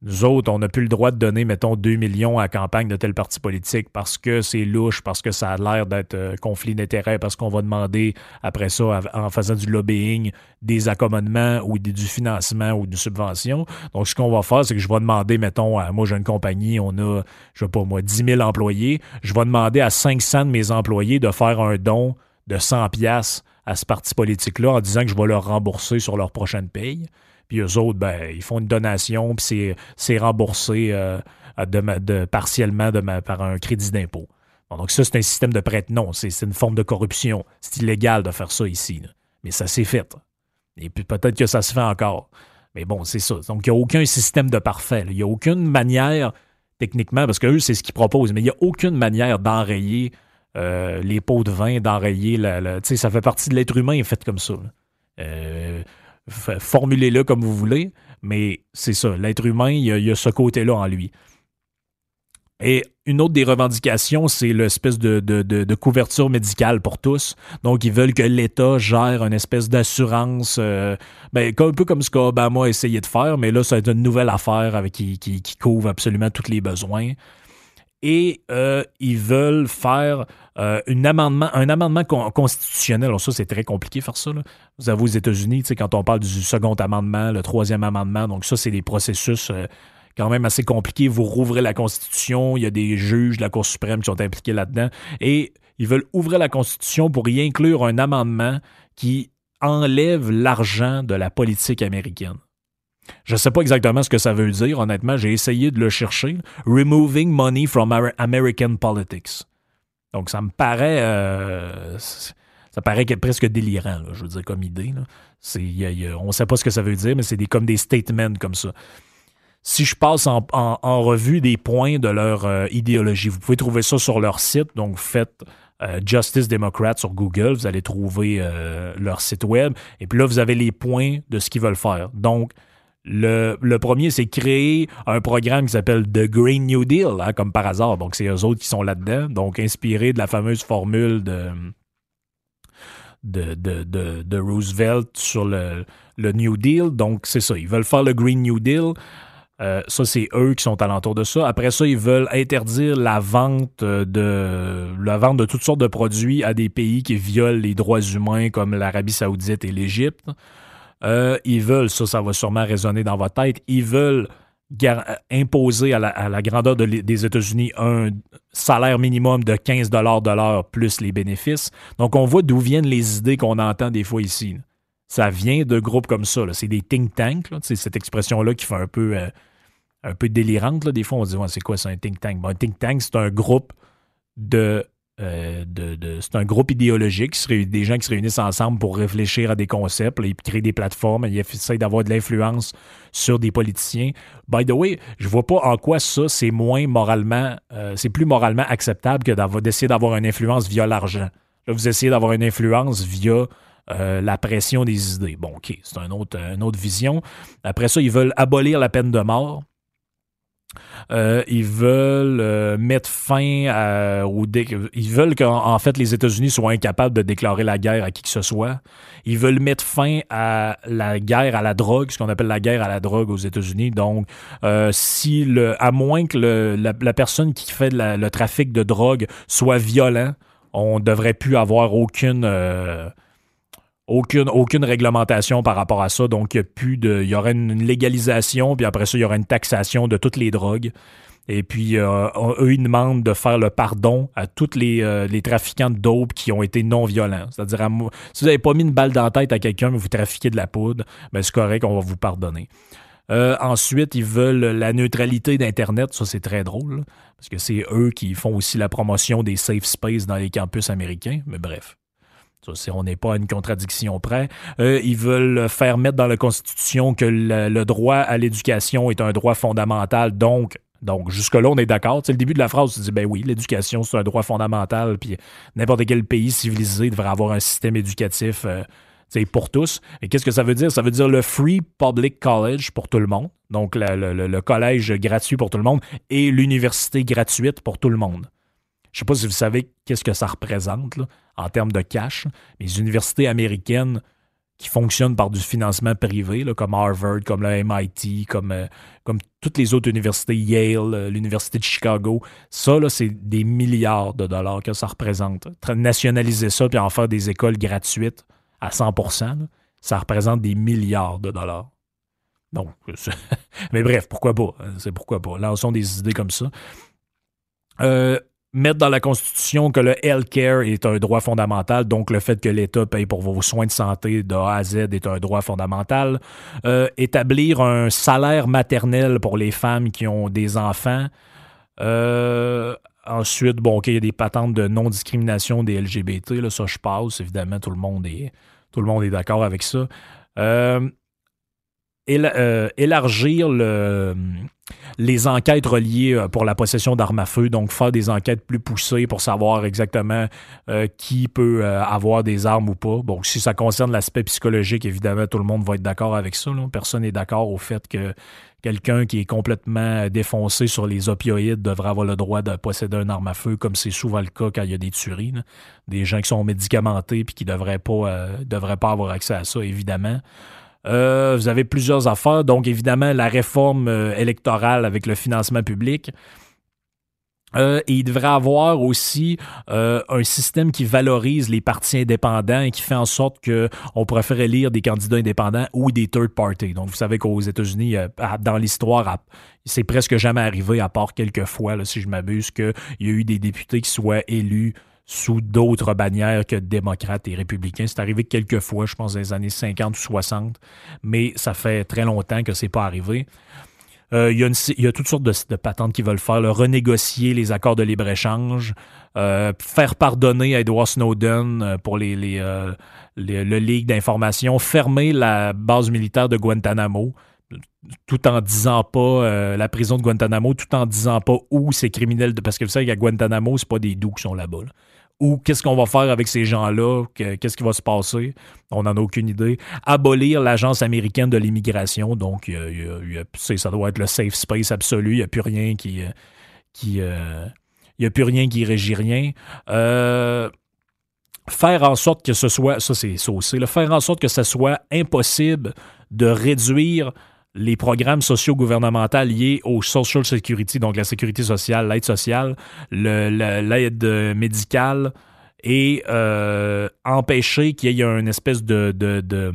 nous autres, on n'a plus le droit de donner, mettons, deux millions à la campagne de tel parti politique parce que c'est louche, parce que ça a l'air d'être euh, conflit d'intérêts, parce qu'on va demander, après ça, à, en faisant du lobbying, des accommodements ou des, du financement ou des subventions. Donc, ce qu'on va faire, c'est que je vais demander, mettons, à, moi, j'ai une compagnie, on a, je sais pas moi, dix mille employés. Je vais demander à cinq cents de mes employés de faire un don de cent piastres à ce parti politique-là en disant que je vais leur rembourser sur leur prochaine paye. Puis eux autres, ben, ils font une donation, puis c'est, c'est remboursé euh, de ma, de, partiellement de ma, par un crédit d'impôt. Bon, donc ça, c'est un système de prête-nom. C'est, c'est une forme de corruption. C'est illégal de faire ça ici. Là. Mais ça s'est fait. Et puis peut-être que ça se fait encore. Mais bon, c'est ça. Donc, il n'y a aucun système de parfait. Il n'y a aucune manière, techniquement, parce qu'eux, c'est ce qu'ils proposent, mais il n'y a aucune manière d'enrayer euh, les pots de vin, d'enrayer... La, la, tu sais, ça fait partie de l'être humain, fait comme ça. Là. Euh... Formulez-le comme vous voulez, mais c'est ça. L'être humain, il y a, il y a ce côté-là en lui. Et une autre des revendications, c'est l'espèce de, de, de, de couverture médicale pour tous. Donc, ils veulent que l'État gère une espèce d'assurance, euh, ben, un peu comme ce qu'Obama a essayé de faire, mais là, ça va être une nouvelle affaire avec qui, qui, qui couvre absolument tous les besoins. Et euh, ils veulent faire euh, une amendement, un amendement con- constitutionnel. Alors ça, c'est très compliqué faire ça, là. Vous avez aux États-Unis, tu sais, quand on parle du second amendement, le troisième amendement, donc ça, c'est des processus euh, quand même assez compliqués. Vous rouvrez la Constitution, il y a des juges de la Cour suprême qui sont impliqués là-dedans. Et ils veulent ouvrir la Constitution pour y inclure un amendement qui enlève l'argent de la politique américaine. Je ne sais pas exactement ce que ça veut dire, honnêtement. J'ai essayé de le chercher. « Removing money from American politics ». Donc, ça me paraît... Euh, ça paraît presque délirant, là, je veux dire, comme idée, là. C'est, y a, y a, on ne sait pas ce que ça veut dire, mais c'est des, comme des statements comme ça. Si je passe en, en, en revue des points de leur euh, idéologie, vous pouvez trouver ça sur leur site. Donc, faites... Euh, Justice Democrats sur Google, vous allez trouver euh, leur site web. Et puis là, vous avez les points de ce qu'ils veulent faire. Donc, le, le premier, c'est créer un programme qui s'appelle The Green New Deal, hein, comme par hasard. Donc, c'est eux autres qui sont là-dedans. Donc, inspiré de la fameuse formule de, de, de, de, de Roosevelt sur le, le New Deal. Donc, c'est ça. Ils veulent faire le Green New Deal. Euh, ça, c'est eux qui sont alentour de ça. Après ça, ils veulent interdire la vente de la vente de toutes sortes de produits à des pays qui violent les droits humains comme l'Arabie Saoudite et l'Égypte. Euh, ils veulent, ça, ça va sûrement résonner dans votre tête, ils veulent gar- imposer à la, à la grandeur de l- des États-Unis un salaire minimum de quinze dollars de l'heure plus les bénéfices. Donc, on voit d'où viennent les idées qu'on entend des fois ici, là. Ça vient de groupes comme ça, là. C'est des think tanks, là. C'est cette expression-là qui fait un peu, euh, un peu délirante, là. Des fois, on se dit ouais, c'est quoi ça, un think tank? Bon, un think tank, c'est un groupe de, euh, de, de c'est un groupe idéologique, des gens qui se réunissent ensemble pour réfléchir à des concepts, là. Ils créent des plateformes, ils essayent d'avoir de l'influence sur des politiciens. By the way, je vois pas en quoi ça, c'est moins moralement, euh, c'est plus moralement acceptable que d'avoir, d'essayer d'avoir une influence via l'argent. Là, vous essayez d'avoir une influence via Euh, la pression des idées. Bon, OK, c'est un autre, une autre vision. Après ça, ils veulent abolir la peine de mort. Euh, ils veulent euh, mettre fin à... Au dé- ils veulent qu'en en fait, les États-Unis soient incapables de déclarer la guerre à qui que ce soit. Ils veulent mettre fin à la guerre à la drogue, ce qu'on appelle la guerre à la drogue aux États-Unis. Donc, euh, si le, à moins que le, la, la personne qui fait la, le trafic de drogue soit violent, on ne devrait plus avoir aucune... Euh, Aucune, aucune réglementation par rapport à ça. Donc, il y a plus de, il y aura une légalisation, puis après ça, il y aura une taxation de toutes les drogues. Et puis, euh, eux, ils demandent de faire le pardon à tous les, euh, les trafiquants de dope qui ont été non-violents. C'est-à-dire, à, si vous n'avez pas mis une balle dans la tête à quelqu'un, mais vous trafiquez de la poudre, ben c'est correct, on va vous pardonner. Euh, ensuite, ils veulent la neutralité d'Internet. Ça, c'est très drôle, là, parce que c'est eux qui font aussi la promotion des safe spaces dans les campus américains. Mais bref. Ça, c'est, on n'est pas à une contradiction près. Euh, ils veulent faire mettre dans la Constitution que le, le droit à l'éducation est un droit fondamental. Donc, donc jusque-là, on est d'accord. C'est le début de la phrase, tu dis, ben oui, l'éducation, c'est un droit fondamental. Puis n'importe quel pays civilisé devrait avoir un système éducatif euh, pour tous. Et qu'est-ce que ça veut dire? Ça veut dire le free public college pour tout le monde. Donc, la, le, le, le collège gratuit pour tout le monde et l'université gratuite pour tout le monde. Je ne sais pas si vous savez qu'est-ce que ça représente là, en termes de cash. Les universités américaines qui fonctionnent par du financement privé, là, comme Harvard, comme le M I T, comme, euh, comme toutes les autres universités, Yale, l'Université de Chicago, ça, là, c'est des milliards de dollars que ça représente. Nationaliser ça puis en faire des écoles gratuites à cent pour cent, là, ça représente des milliards de dollars. Donc, c'est... mais bref, pourquoi pas? C'est pourquoi pas. Lançons des idées comme ça. Euh... Mettre dans la Constitution que le healthcare est un droit fondamental, donc le fait que l'État paye pour vos soins de santé de A à Z est un droit fondamental. Euh, établir un salaire maternel pour les femmes qui ont des enfants. Euh, ensuite, bon, OK, il y a des patentes de non-discrimination des L G B T, là, ça je passe, évidemment, tout le monde est, tout le monde est d'accord avec ça. Euh, éla- euh, élargir le... les enquêtes reliées pour la possession d'armes à feu, donc faire des enquêtes plus poussées pour savoir exactement euh, qui peut euh, avoir des armes ou pas. Bon, si ça concerne l'aspect psychologique, évidemment, tout le monde va être d'accord avec ça, là. Personne n'est d'accord au fait que quelqu'un qui est complètement défoncé sur les opioïdes devrait avoir le droit de posséder une arme à feu, comme c'est souvent le cas quand il y a des tueries, là. Des gens qui sont médicamentés et qui ne devraient pas, euh, devraient pas avoir accès à ça, évidemment. Euh, vous avez plusieurs affaires, donc évidemment la réforme euh, électorale avec le financement public. Euh, et il devrait avoir aussi euh, un système qui valorise les partis indépendants et qui fait en sorte qu'on préfère élire des candidats indépendants ou des third parties. Donc, vous savez qu'aux États-Unis, euh, dans l'histoire, c'est presque jamais arrivé, à part quelques fois, là, si je m'abuse, qu'il y a eu des députés qui soient élus sous d'autres bannières que démocrates et républicains. C'est arrivé quelques fois, je pense, dans les années cinquante ou soixante, mais ça fait très longtemps que c'est pas arrivé. Euh, il y a une, il y a toutes sortes de, de patentes qui veulent faire, là, renégocier les accords de libre-échange, euh, faire pardonner à Edward Snowden pour les, les, euh, les, le leak d'informations, fermer la base militaire de Guantanamo, tout en disant pas euh, la prison de Guantanamo, tout en disant pas où ces criminels, de, parce que vous savez qu'à Guantanamo, c'est pas des doux qui sont là-bas, là. Ou qu'est-ce qu'on va faire avec ces gens-là, que, qu'est-ce qui va se passer, on n'en a aucune idée. Abolir l'Agence américaine de l'immigration, donc y a, y a, y a, c'est, ça doit être le safe space absolu, il n'y a plus rien qui... qui euh, y a plus rien qui régit rien. Euh, faire en sorte que ce soit... Ça, c'est saucé. Là, faire en sorte que ce soit impossible de réduire les programmes sociaux gouvernementaux liés au Social Security, donc la sécurité sociale, l'aide sociale, le, le, l'aide médicale, et euh, empêcher qu'il y ait une espèce de, de, de,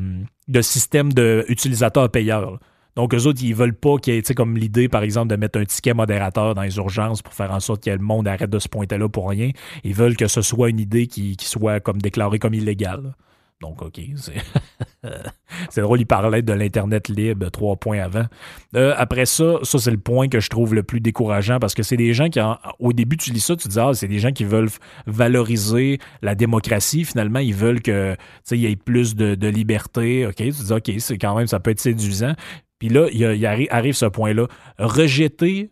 de système d'utilisateur-payeur. Donc, eux autres, ils veulent pas qu'il y ait, tu sais, comme l'idée, par exemple, de mettre un ticket modérateur dans les urgences pour faire en sorte que le monde arrête de se pointer là pour rien. Ils veulent que ce soit une idée qui, qui soit comme déclarée comme illégale. Donc, OK, c'est, c'est drôle, il parlait de l'Internet libre trois points avant. Euh, après ça, ça, c'est le point que je trouve le plus décourageant parce que c'est des gens qui, en, au début, tu lis ça, tu te dis, ah, c'est des gens qui veulent valoriser la démocratie. Finalement, ils veulent que, tu sais, il y ait plus de, de liberté. OK, tu te dis, OK, c'est quand même, ça peut être séduisant. Puis là, il, il arrive, arrive ce point-là. Rejeter,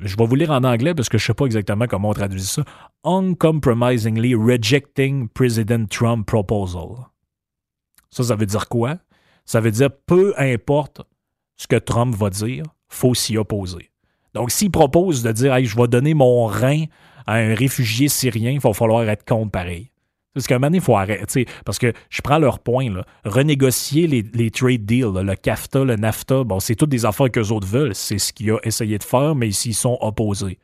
je vais vous lire en anglais parce que je ne sais pas exactement comment on traduit ça. Uncompromisingly rejecting President Trump proposal. Ça, ça veut dire quoi? Ça veut dire peu importe ce que Trump va dire, faut s'y opposer. Donc, s'il propose de dire hey, « je vais donner mon rein à un réfugié syrien », il va falloir être contre pareil. Parce qu'à un moment donné, il faut arrêter. Parce que je prends leur point, là, renégocier les, les trade deals, là, le CAFTA, le NAFTA, bon, c'est toutes des affaires qu'eux autres veulent. C'est ce qu'il a essayé de faire, mais ils sont opposés.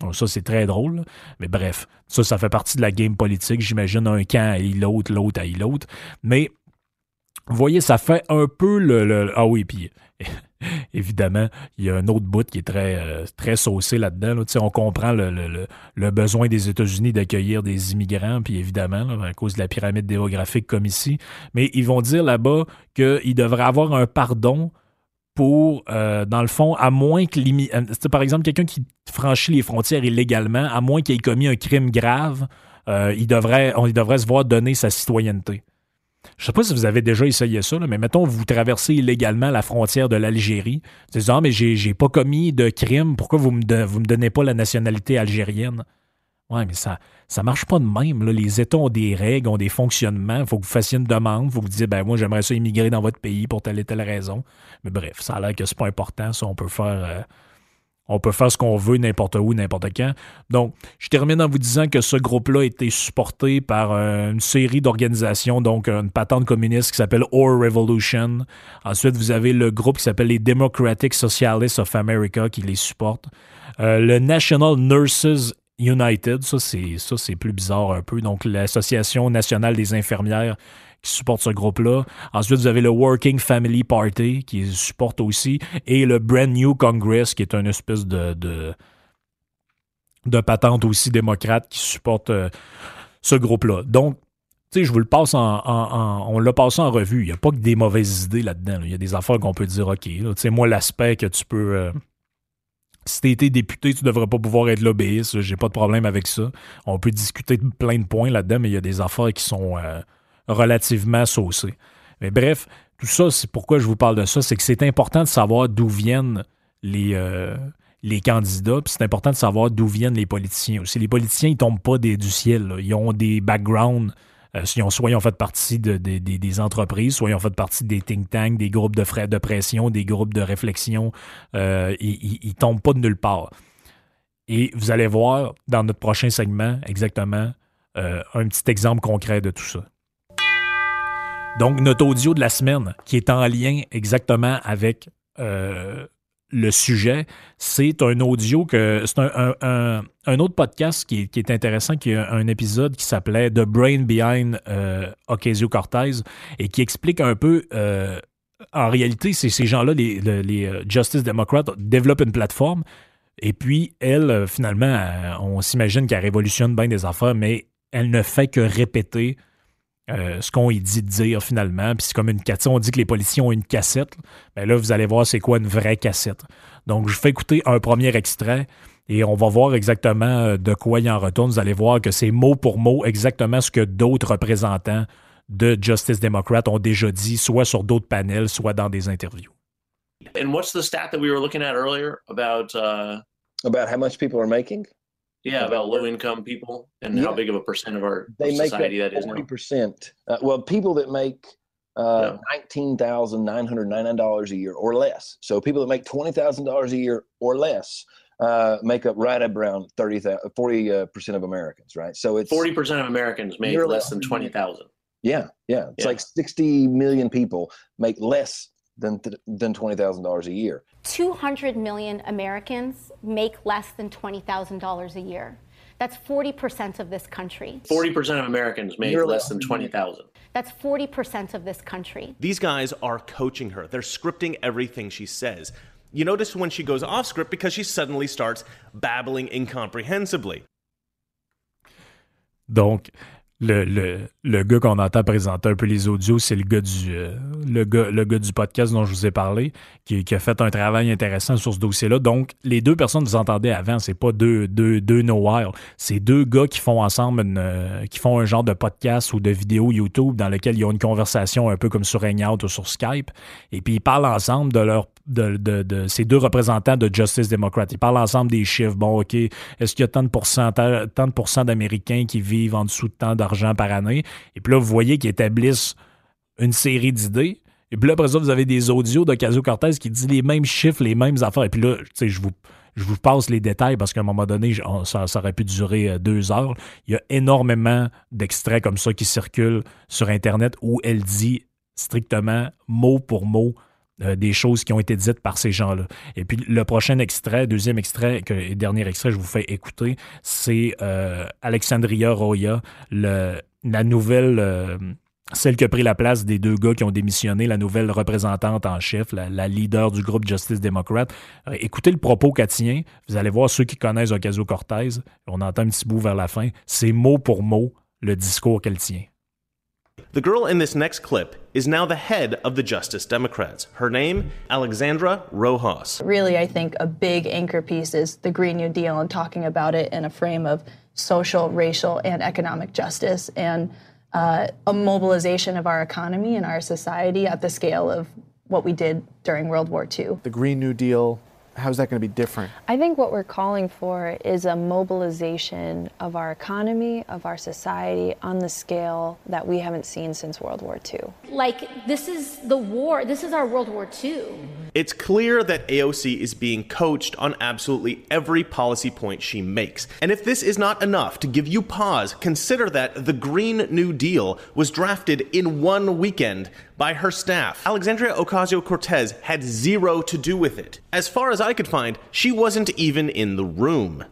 Donc ça, c'est très drôle, mais bref. Ça, ça fait partie de la game politique. J'imagine un camp à l'autre, l'autre à l'autre. Mais vous voyez, ça fait un peu le... le ah oui, puis évidemment, il y a un autre bout qui est très, euh, très saucé là-dedans. Là. Tu sais, on comprend le, le, le besoin des États-Unis d'accueillir des immigrants, puis évidemment, là, à cause de la pyramide démographique comme ici. Mais ils vont dire là-bas qu'ils devraient avoir un pardon pour, euh, dans le fond, à moins que... C'est, par exemple, quelqu'un qui franchit les frontières illégalement, à moins qu'il ait commis un crime grave, euh, il, devrait, on, il devrait se voir donner sa citoyenneté. Je ne sais pas si vous avez déjà essayé ça, là, mais mettons, vous traversez illégalement la frontière de l'Algérie. Vous dites, ah, mais j'ai, j'ai pas commis de crime, pourquoi vous me, de, vous me donnez pas la nationalité algérienne? Oui, mais ça ça marche pas de même. Là. Les États ont des règles, ont des fonctionnements. Il faut que vous fassiez une demande. Il faut que vous disiez, ben moi, j'aimerais ça immigrer dans votre pays pour telle et telle raison. Mais bref, ça a l'air que c'est pas important. Ça, on peut faire... Euh, on peut faire ce qu'on veut, n'importe où, n'importe quand. Donc, je termine en vous disant que ce groupe-là a été supporté par une série d'organisations, donc une patente communiste qui s'appelle Our Revolution. Ensuite, vous avez le groupe qui s'appelle les Democratic Socialists of America qui les supporte. Euh, le National Nurses United, ça c'est, ça, c'est plus bizarre un peu. Donc, l'Association nationale des infirmières qui supporte ce groupe-là. Ensuite, vous avez le Working Family Party qui supporte aussi et le Brand New Congress qui est une espèce de, de, de patente aussi démocrate qui supporte euh, ce groupe-là. Donc, tu sais, je vous le passe en, en, en... On l'a passé en revue. Il n'y a pas que des mauvaises idées là-dedans. Il y a des affaires qu'on peut dire, OK, tu sais, moi, l'aspect que tu peux... Euh, si tu étais député, tu ne devrais pas pouvoir être lobbyiste. J'ai pas de problème avec ça. On peut discuter de plein de points là-dedans, mais il y a des affaires qui sont... Euh, relativement saucé. Mais bref, tout ça, c'est pourquoi je vous parle de ça, c'est que c'est important de savoir d'où viennent les, euh, les candidats, puis c'est important de savoir d'où viennent les politiciens aussi. Les politiciens, ils tombent pas des, du ciel, là. Ils ont des backgrounds, euh, ils ont, soit ils ont fait partie de, de, de, des entreprises, soit ils ont fait partie des think tanks, des groupes de, frais, de pression, des groupes de réflexion, euh, ils, ils tombent pas de nulle part. Et vous allez voir dans notre prochain segment exactement euh, un petit exemple concret de tout ça. Donc, notre audio de la semaine, qui est en lien exactement avec euh, le sujet, c'est un audio que... C'est un, un, un, un autre podcast qui est, qui est intéressant, qui a un épisode qui s'appelait « The Brain Behind euh, Ocasio-Cortez » et qui explique un peu... Euh, en réalité, c'est ces gens-là, les, les, les Justice Democrats, développent une plateforme et puis, elle, finalement, on s'imagine qu'elle révolutionne bien des affaires, mais elle ne fait que répéter... Euh, ce qu'on y dit de dire finalement, puis c'est comme une cassette. On dit que les policiers ont une cassette, bien là, vous allez voir c'est quoi une vraie cassette. Donc, je vous fais écouter un premier extrait et on va voir exactement de quoi il en retourne. Vous allez voir que c'est mot pour mot exactement ce que d'autres représentants de Justice Democrats ont déjà dit, soit sur d'autres panels, soit dans des interviews. And what's the stat that we were looking at earlier about uh... about how much people are making? Yeah, about low-income people and yeah. how big of a percent of our they society make that, that forty percent is now. Uh, well, people that make uh, yeah. nineteen thousand nine hundred ninety-nine dollars a year or less. So people that make twenty thousand dollars a year or less uh, make up right around thirty, forty percent of Americans, right? So it's forty percent of Americans make less than twenty thousand dollars. Yeah, yeah. It's yeah. like sixty million people make less than than twenty thousand dollars a year. two hundred million Americans make less than twenty thousand dollars a year. That's forty percent of this country. forty percent of Americans make less than twenty thousand dollars. That's forty percent of this country. These guys are coaching her. They're scripting everything she says. You notice when she goes off script because she suddenly starts babbling incomprehensibly. Donc Le, le, le gars qu'on entend présenter un peu les audios, c'est le gars du euh, le gars, le gars du podcast dont je vous ai parlé, qui, qui a fait un travail intéressant sur ce dossier-là. Donc, les deux personnes que vous entendez avant, c'est pas deux, deux, deux nowhere. C'est deux gars qui font ensemble une, euh, qui font un genre de podcast ou de vidéo YouTube dans lequel ils ont une conversation un peu comme sur Hangout ou sur Skype. Et puis, ils parlent ensemble de leur de, de, de ces deux représentants de Justice Democrats. Ils parlent ensemble des chiffres. Bon, OK, est-ce qu'il y a tant de pourcent, tant de pourcent d'Américains qui vivent en dessous de tant de argent par année. Et puis là, vous voyez qu'ils établissent une série d'idées. Et puis là, après ça, vous avez des audios d'Ocasio-Cortez qui disent les mêmes chiffres, les mêmes affaires. Et puis là, tu sais, je vous, je vous passe les détails parce qu'à un moment donné, on, ça, ça aurait pu durer deux heures. Il y a énormément d'extraits comme ça qui circulent sur Internet où elle dit strictement, mot pour mot, euh, des choses qui ont été dites par ces gens-là. Et puis le prochain extrait, deuxième extrait que, et dernier extrait je vous fais écouter, c'est euh, Alexandria Roya, le, la nouvelle, euh, celle qui a pris la place des deux gars qui ont démissionné, la nouvelle représentante en chef, la, la leader du groupe Justice Democrat. Euh, écoutez le propos qu'elle tient, vous allez voir ceux qui connaissent Ocasio-Cortez, on entend un petit bout vers la fin, c'est mot pour mot le discours qu'elle tient. The girl in this next clip is now the head of the Justice Democrats. Her name, Alexandra Rojas. Really, I think a big anchor piece is the Green New Deal and talking about it in a frame of social, racial, and economic justice and uh, a mobilization of our economy and our society at the scale of what we did during World War Two. The Green New Deal, how is that going to be different? I think what we're calling for is a mobilization of our economy, of our society, on the scale that we haven't seen since World War Two. Like, this is the war, this is our World War Two. It's clear that A O C is being coached on absolutely every policy point she makes. And if this is not enough to give you pause, consider that the Green New Deal was drafted in one weekend by her staff. Alexandria Ocasio-Cortez had zero to do with it. As far as I could find, she wasn't even in the room.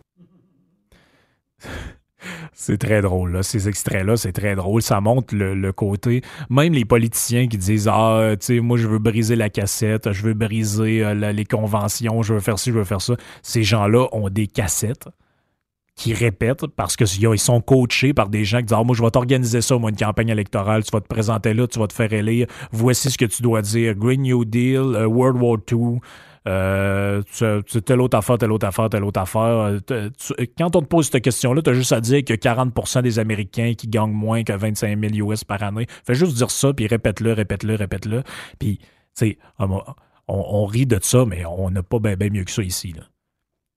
C'est très drôle, là. Ces extraits-là, c'est très drôle. Ça montre le, le côté. Même les politiciens qui disent « Ah, tu sais, moi, je veux briser la cassette, je veux briser euh, la, les conventions, je veux faire ci, je veux faire ça. » Ces gens-là ont des cassettes qui répètent parce qu'ils sont coachés par des gens qui disent « Ah, moi, je vais t'organiser ça, moi, une campagne électorale, tu vas te présenter là, tu vas te faire élire, voici ce que tu dois dire, Green New Deal, World War Two. euh, telle autre affaire, telle autre affaire, telle autre affaire. Tu, quand on te pose cette question-là, tu as juste à dire que quarante pour cent des Américains qui gagnent moins que vingt-cinq mille U S par année. Fais juste dire ça, puis répète-le, répète-le, répète-le. Puis, tu sais, on, on rit de ça, mais on n'a pas bien ben mieux que ça ici, là.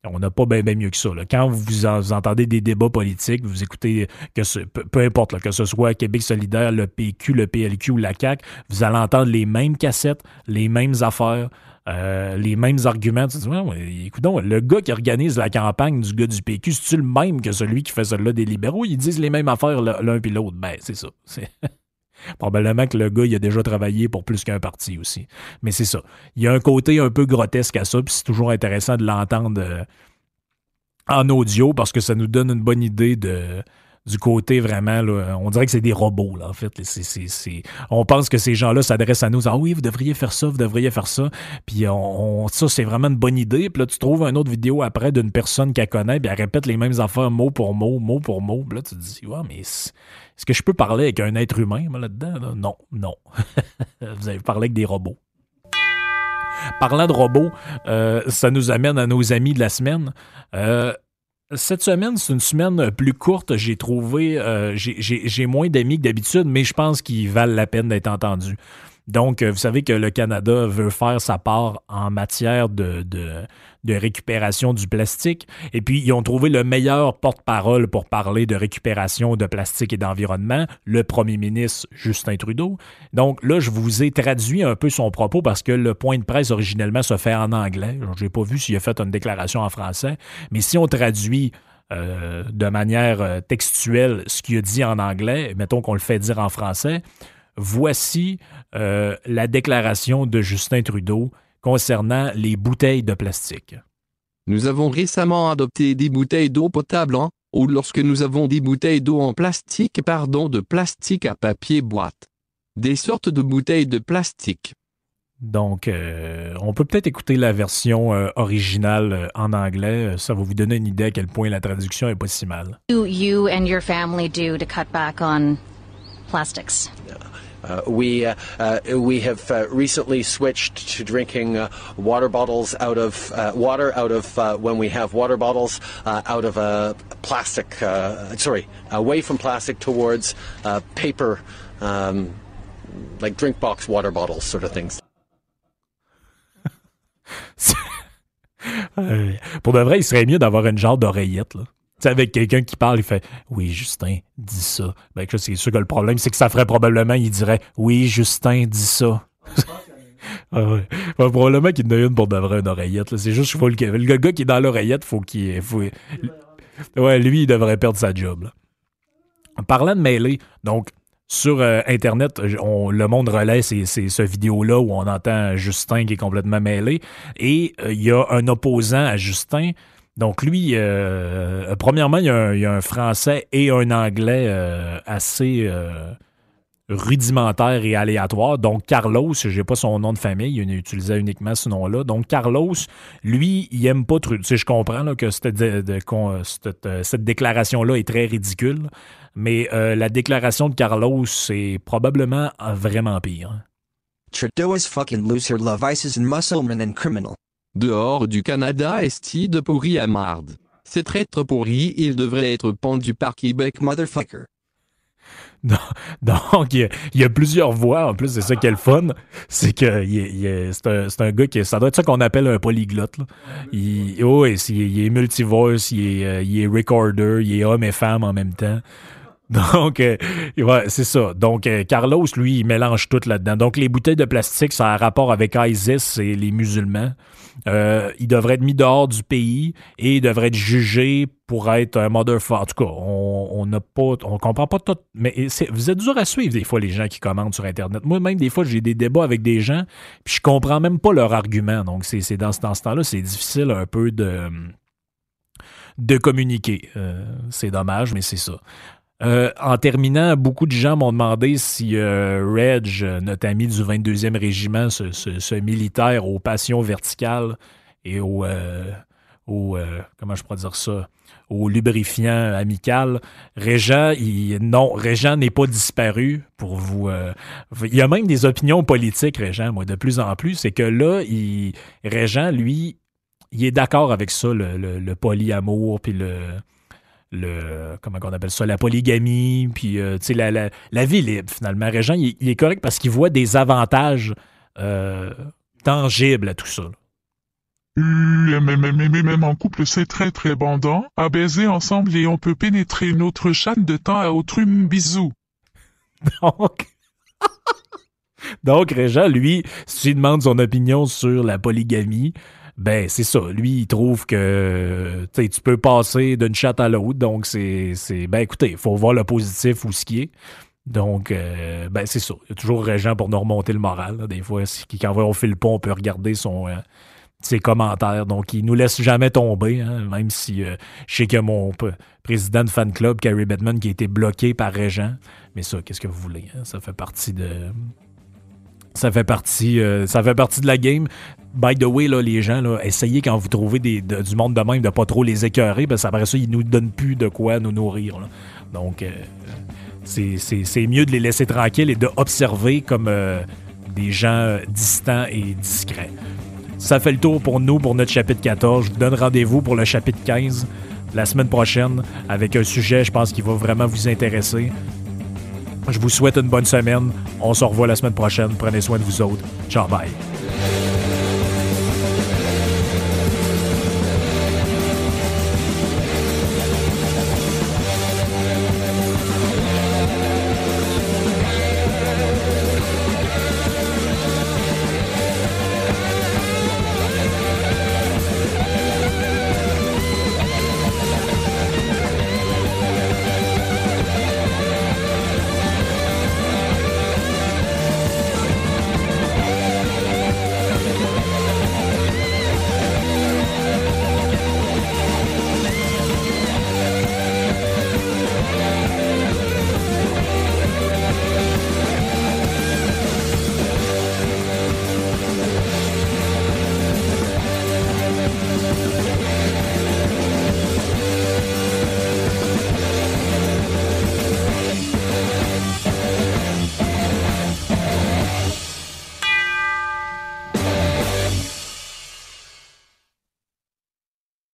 On n'a pas bien ben mieux que ça, là. Quand vous, en, vous entendez des débats politiques, vous écoutez, que ce, peu, peu importe, là, que ce soit Québec solidaire, le P Q, le P L Q ou la C A Q, vous allez entendre les mêmes cassettes, les mêmes affaires, euh, les mêmes arguments. Tu te dis, ouais, ouais, écoute donc, le gars qui organise la campagne du gars du P Q, c'est-tu le même que celui qui fait celle-là des libéraux? Ils disent les mêmes affaires l'un puis l'autre. Ben, c'est ça. C'est... Probablement que le gars, il a déjà travaillé pour plus qu'un parti aussi. Mais c'est ça. Il y a un côté un peu grotesque à ça, puis c'est toujours intéressant de l'entendre euh, en audio parce que ça nous donne une bonne idée de, du côté vraiment, là, on dirait que c'est des robots, là, en fait. C'est, c'est, c'est, on pense que ces gens-là s'adressent à nous en disant « Ah oui, vous devriez faire ça, vous devriez faire ça. » Puis on, on, ça, c'est vraiment une bonne idée. Puis là, tu trouves une autre vidéo après d'une personne qu'elle connaît, puis elle répète les mêmes affaires mot pour mot, mot pour mot. Puis là, tu te dis « Ouais, mais... » Est-ce que je peux parler avec un être humain là-dedans? Là? Non, non. Vous avez parlé avec des robots. Parlant de robots, euh, ça nous amène à nos amis de la semaine. Euh, cette semaine, c'est une semaine plus courte. J'ai trouvé, euh, j'ai, j'ai, j'ai moins d'amis que d'habitude, mais je pense qu'ils valent la peine d'être entendus. Donc, vous savez que le Canada veut faire sa part en matière de, de, de récupération du plastique. Et puis, ils ont trouvé le meilleur porte-parole pour parler de récupération de plastique et d'environnement, le premier ministre Justin Trudeau. Donc là, je vous ai traduit un peu son propos parce que le point de presse originellement se fait en anglais. Je n'ai pas vu s'il a fait une déclaration en français. Mais si on traduit... Euh, de manière textuelle ce qu'il a dit en anglais, mettons qu'on le fait dire en français, voici euh, la déclaration de Justin Trudeau concernant les bouteilles de plastique. Nous avons récemment adopté des bouteilles d'eau potable en, ou lorsque nous avons des bouteilles d'eau en plastique, pardon, de plastique à papier boîte. Des sortes de bouteilles de plastique. Donc, euh, on peut peut-être écouter la version euh, originale euh, en anglais. Ça va vous donner une idée à quel point la traduction est pas si mal. You and your family do to cut back on plastics. Uh, we uh, uh, we have uh, recently switched to drinking uh, water bottles out of uh, water out of uh, when we have water bottles uh, out of a plastic. Uh, sorry, away from plastic towards uh, paper, um, like drink box water bottles, sort of things. euh, pour de vrai, il serait mieux d'avoir une genre d'oreillette, là. Tu sais, avec quelqu'un qui parle, il fait « Oui, Justin, dis ça. » Ben, que c'est sûr que le problème, c'est que ça ferait probablement, il dirait « Oui, Justin, dis ça. » Ah ouais. Enfin, probablement qu'il y en a une pour de vrai, une oreillette, là. C'est juste qu'il faut le... le gars qui est dans l'oreillette, faut qu'il... Faut... Ouais, lui, il devrait perdre sa job, là. En parlant de mêlée, donc... Sur euh, Internet, on, le monde relaie c'est, c'est ce vidéo-là où on entend Justin qui est complètement mêlé. Et il euh, y a un opposant à Justin. Donc lui, euh, premièrement, il y, y a un français et un anglais euh, assez euh, rudimentaire et aléatoire. Donc Carlos, j'ai pas son nom de famille, il utilisait uniquement ce nom-là. Donc Carlos, lui, il aime pas Trudeau. Tu sais, je comprends là, que cette, de, de, qu'on, cette, cette déclaration-là est très ridicule. Mais euh, la déclaration de Carlos, c'est probablement vraiment pire. Trudeau is fucking loser, love ISIS and Muslim and criminal. Dehors du Canada, esti de pourri à marde. C'est traître pourri, il devrait être pendu par Québec, motherfucker. Donc, il y, a, il y a plusieurs voix. En plus, c'est ça qui est le fun. C'est que il, il, c'est, un, c'est un gars qui... Ça doit être ça qu'on appelle un polyglotte, là. Il, oh, il, il est multiverse, il est, il est recorder, il est homme et femme en même temps. Donc, euh, ouais, c'est ça. Donc, euh, Carlos, lui, il mélange tout là-dedans. Donc, les bouteilles de plastique, ça a un rapport avec ISIS et les musulmans. Euh, il devrait être mis dehors du pays et il devrait être jugé pour être un motherfucker. En tout cas, on n'a pas, on comprend pas tout. Mais c'est, vous êtes dur à suivre des fois les gens qui commandent sur Internet. Moi-même, des fois, j'ai des débats avec des gens puis je comprends même pas leur argument. Donc, c'est, c'est dans, dans ce temps-là, c'est difficile un peu de, de communiquer. Euh, c'est dommage, mais c'est ça. Euh, en terminant, beaucoup de gens m'ont demandé si euh, Reg, notre ami du vingt-deuxième régiment, ce, ce, ce militaire aux passions verticales et aux, euh, au euh, comment je pourrais dire ça, au lubrifiant amical. Régent, il, non, Régent n'est pas disparu pour vous. Euh, il y a même des opinions politiques, Régent, moi, de plus en plus. C'est que là, il, Régent, lui, il est d'accord avec ça, le, le, le polyamour, puis le... le comment on appelle ça, la polygamie, puis euh, tu sais, la, la, la vie libre, finalement. Régent, il, il est correct parce qu'il voit des avantages euh, tangibles à tout ça. Même en couple, c'est très très bandant. À baiser ensemble et on peut pénétrer notre chatte de temps à autre. Bisous. Donc... Donc, Régent, lui, si tu demandes son opinion sur la polygamie, ben, c'est ça. Lui, il trouve que tu peux passer d'une chatte à l'autre. Donc, c'est, c'est... Ben, écoutez, il faut voir le positif ou ce qui est. Donc, euh, ben, c'est ça. Il y a toujours Régent pour nous remonter le moral, là. Des fois, quand on fait le pont, on peut regarder son, euh, ses commentaires. Donc, il nous laisse jamais tomber, hein, même si euh, je sais que mon p- président de fan club, Carrie Batman, qui a été bloqué par Régent. Mais ça, qu'est-ce que vous voulez? Hein? Ça fait partie de... Ça fait partie, euh, ça fait partie de la game. By the way, là, les gens, là, essayez quand vous trouvez des, de, du monde de même de pas trop les écœurer, parce qu'après ça, ils nous donnent plus de quoi nous nourrir, là. Donc, euh, c'est, c'est, c'est mieux de les laisser tranquilles et d'observer comme euh, des gens distants et discrets. Ça fait le tour pour nous, pour notre chapitre quatorze. Je vous donne rendez-vous pour le chapitre quinze la semaine prochaine avec un sujet, je pense, qui va vraiment vous intéresser. Je vous souhaite une bonne semaine. On se revoit la semaine prochaine. Prenez soin de vous autres. Ciao, bye.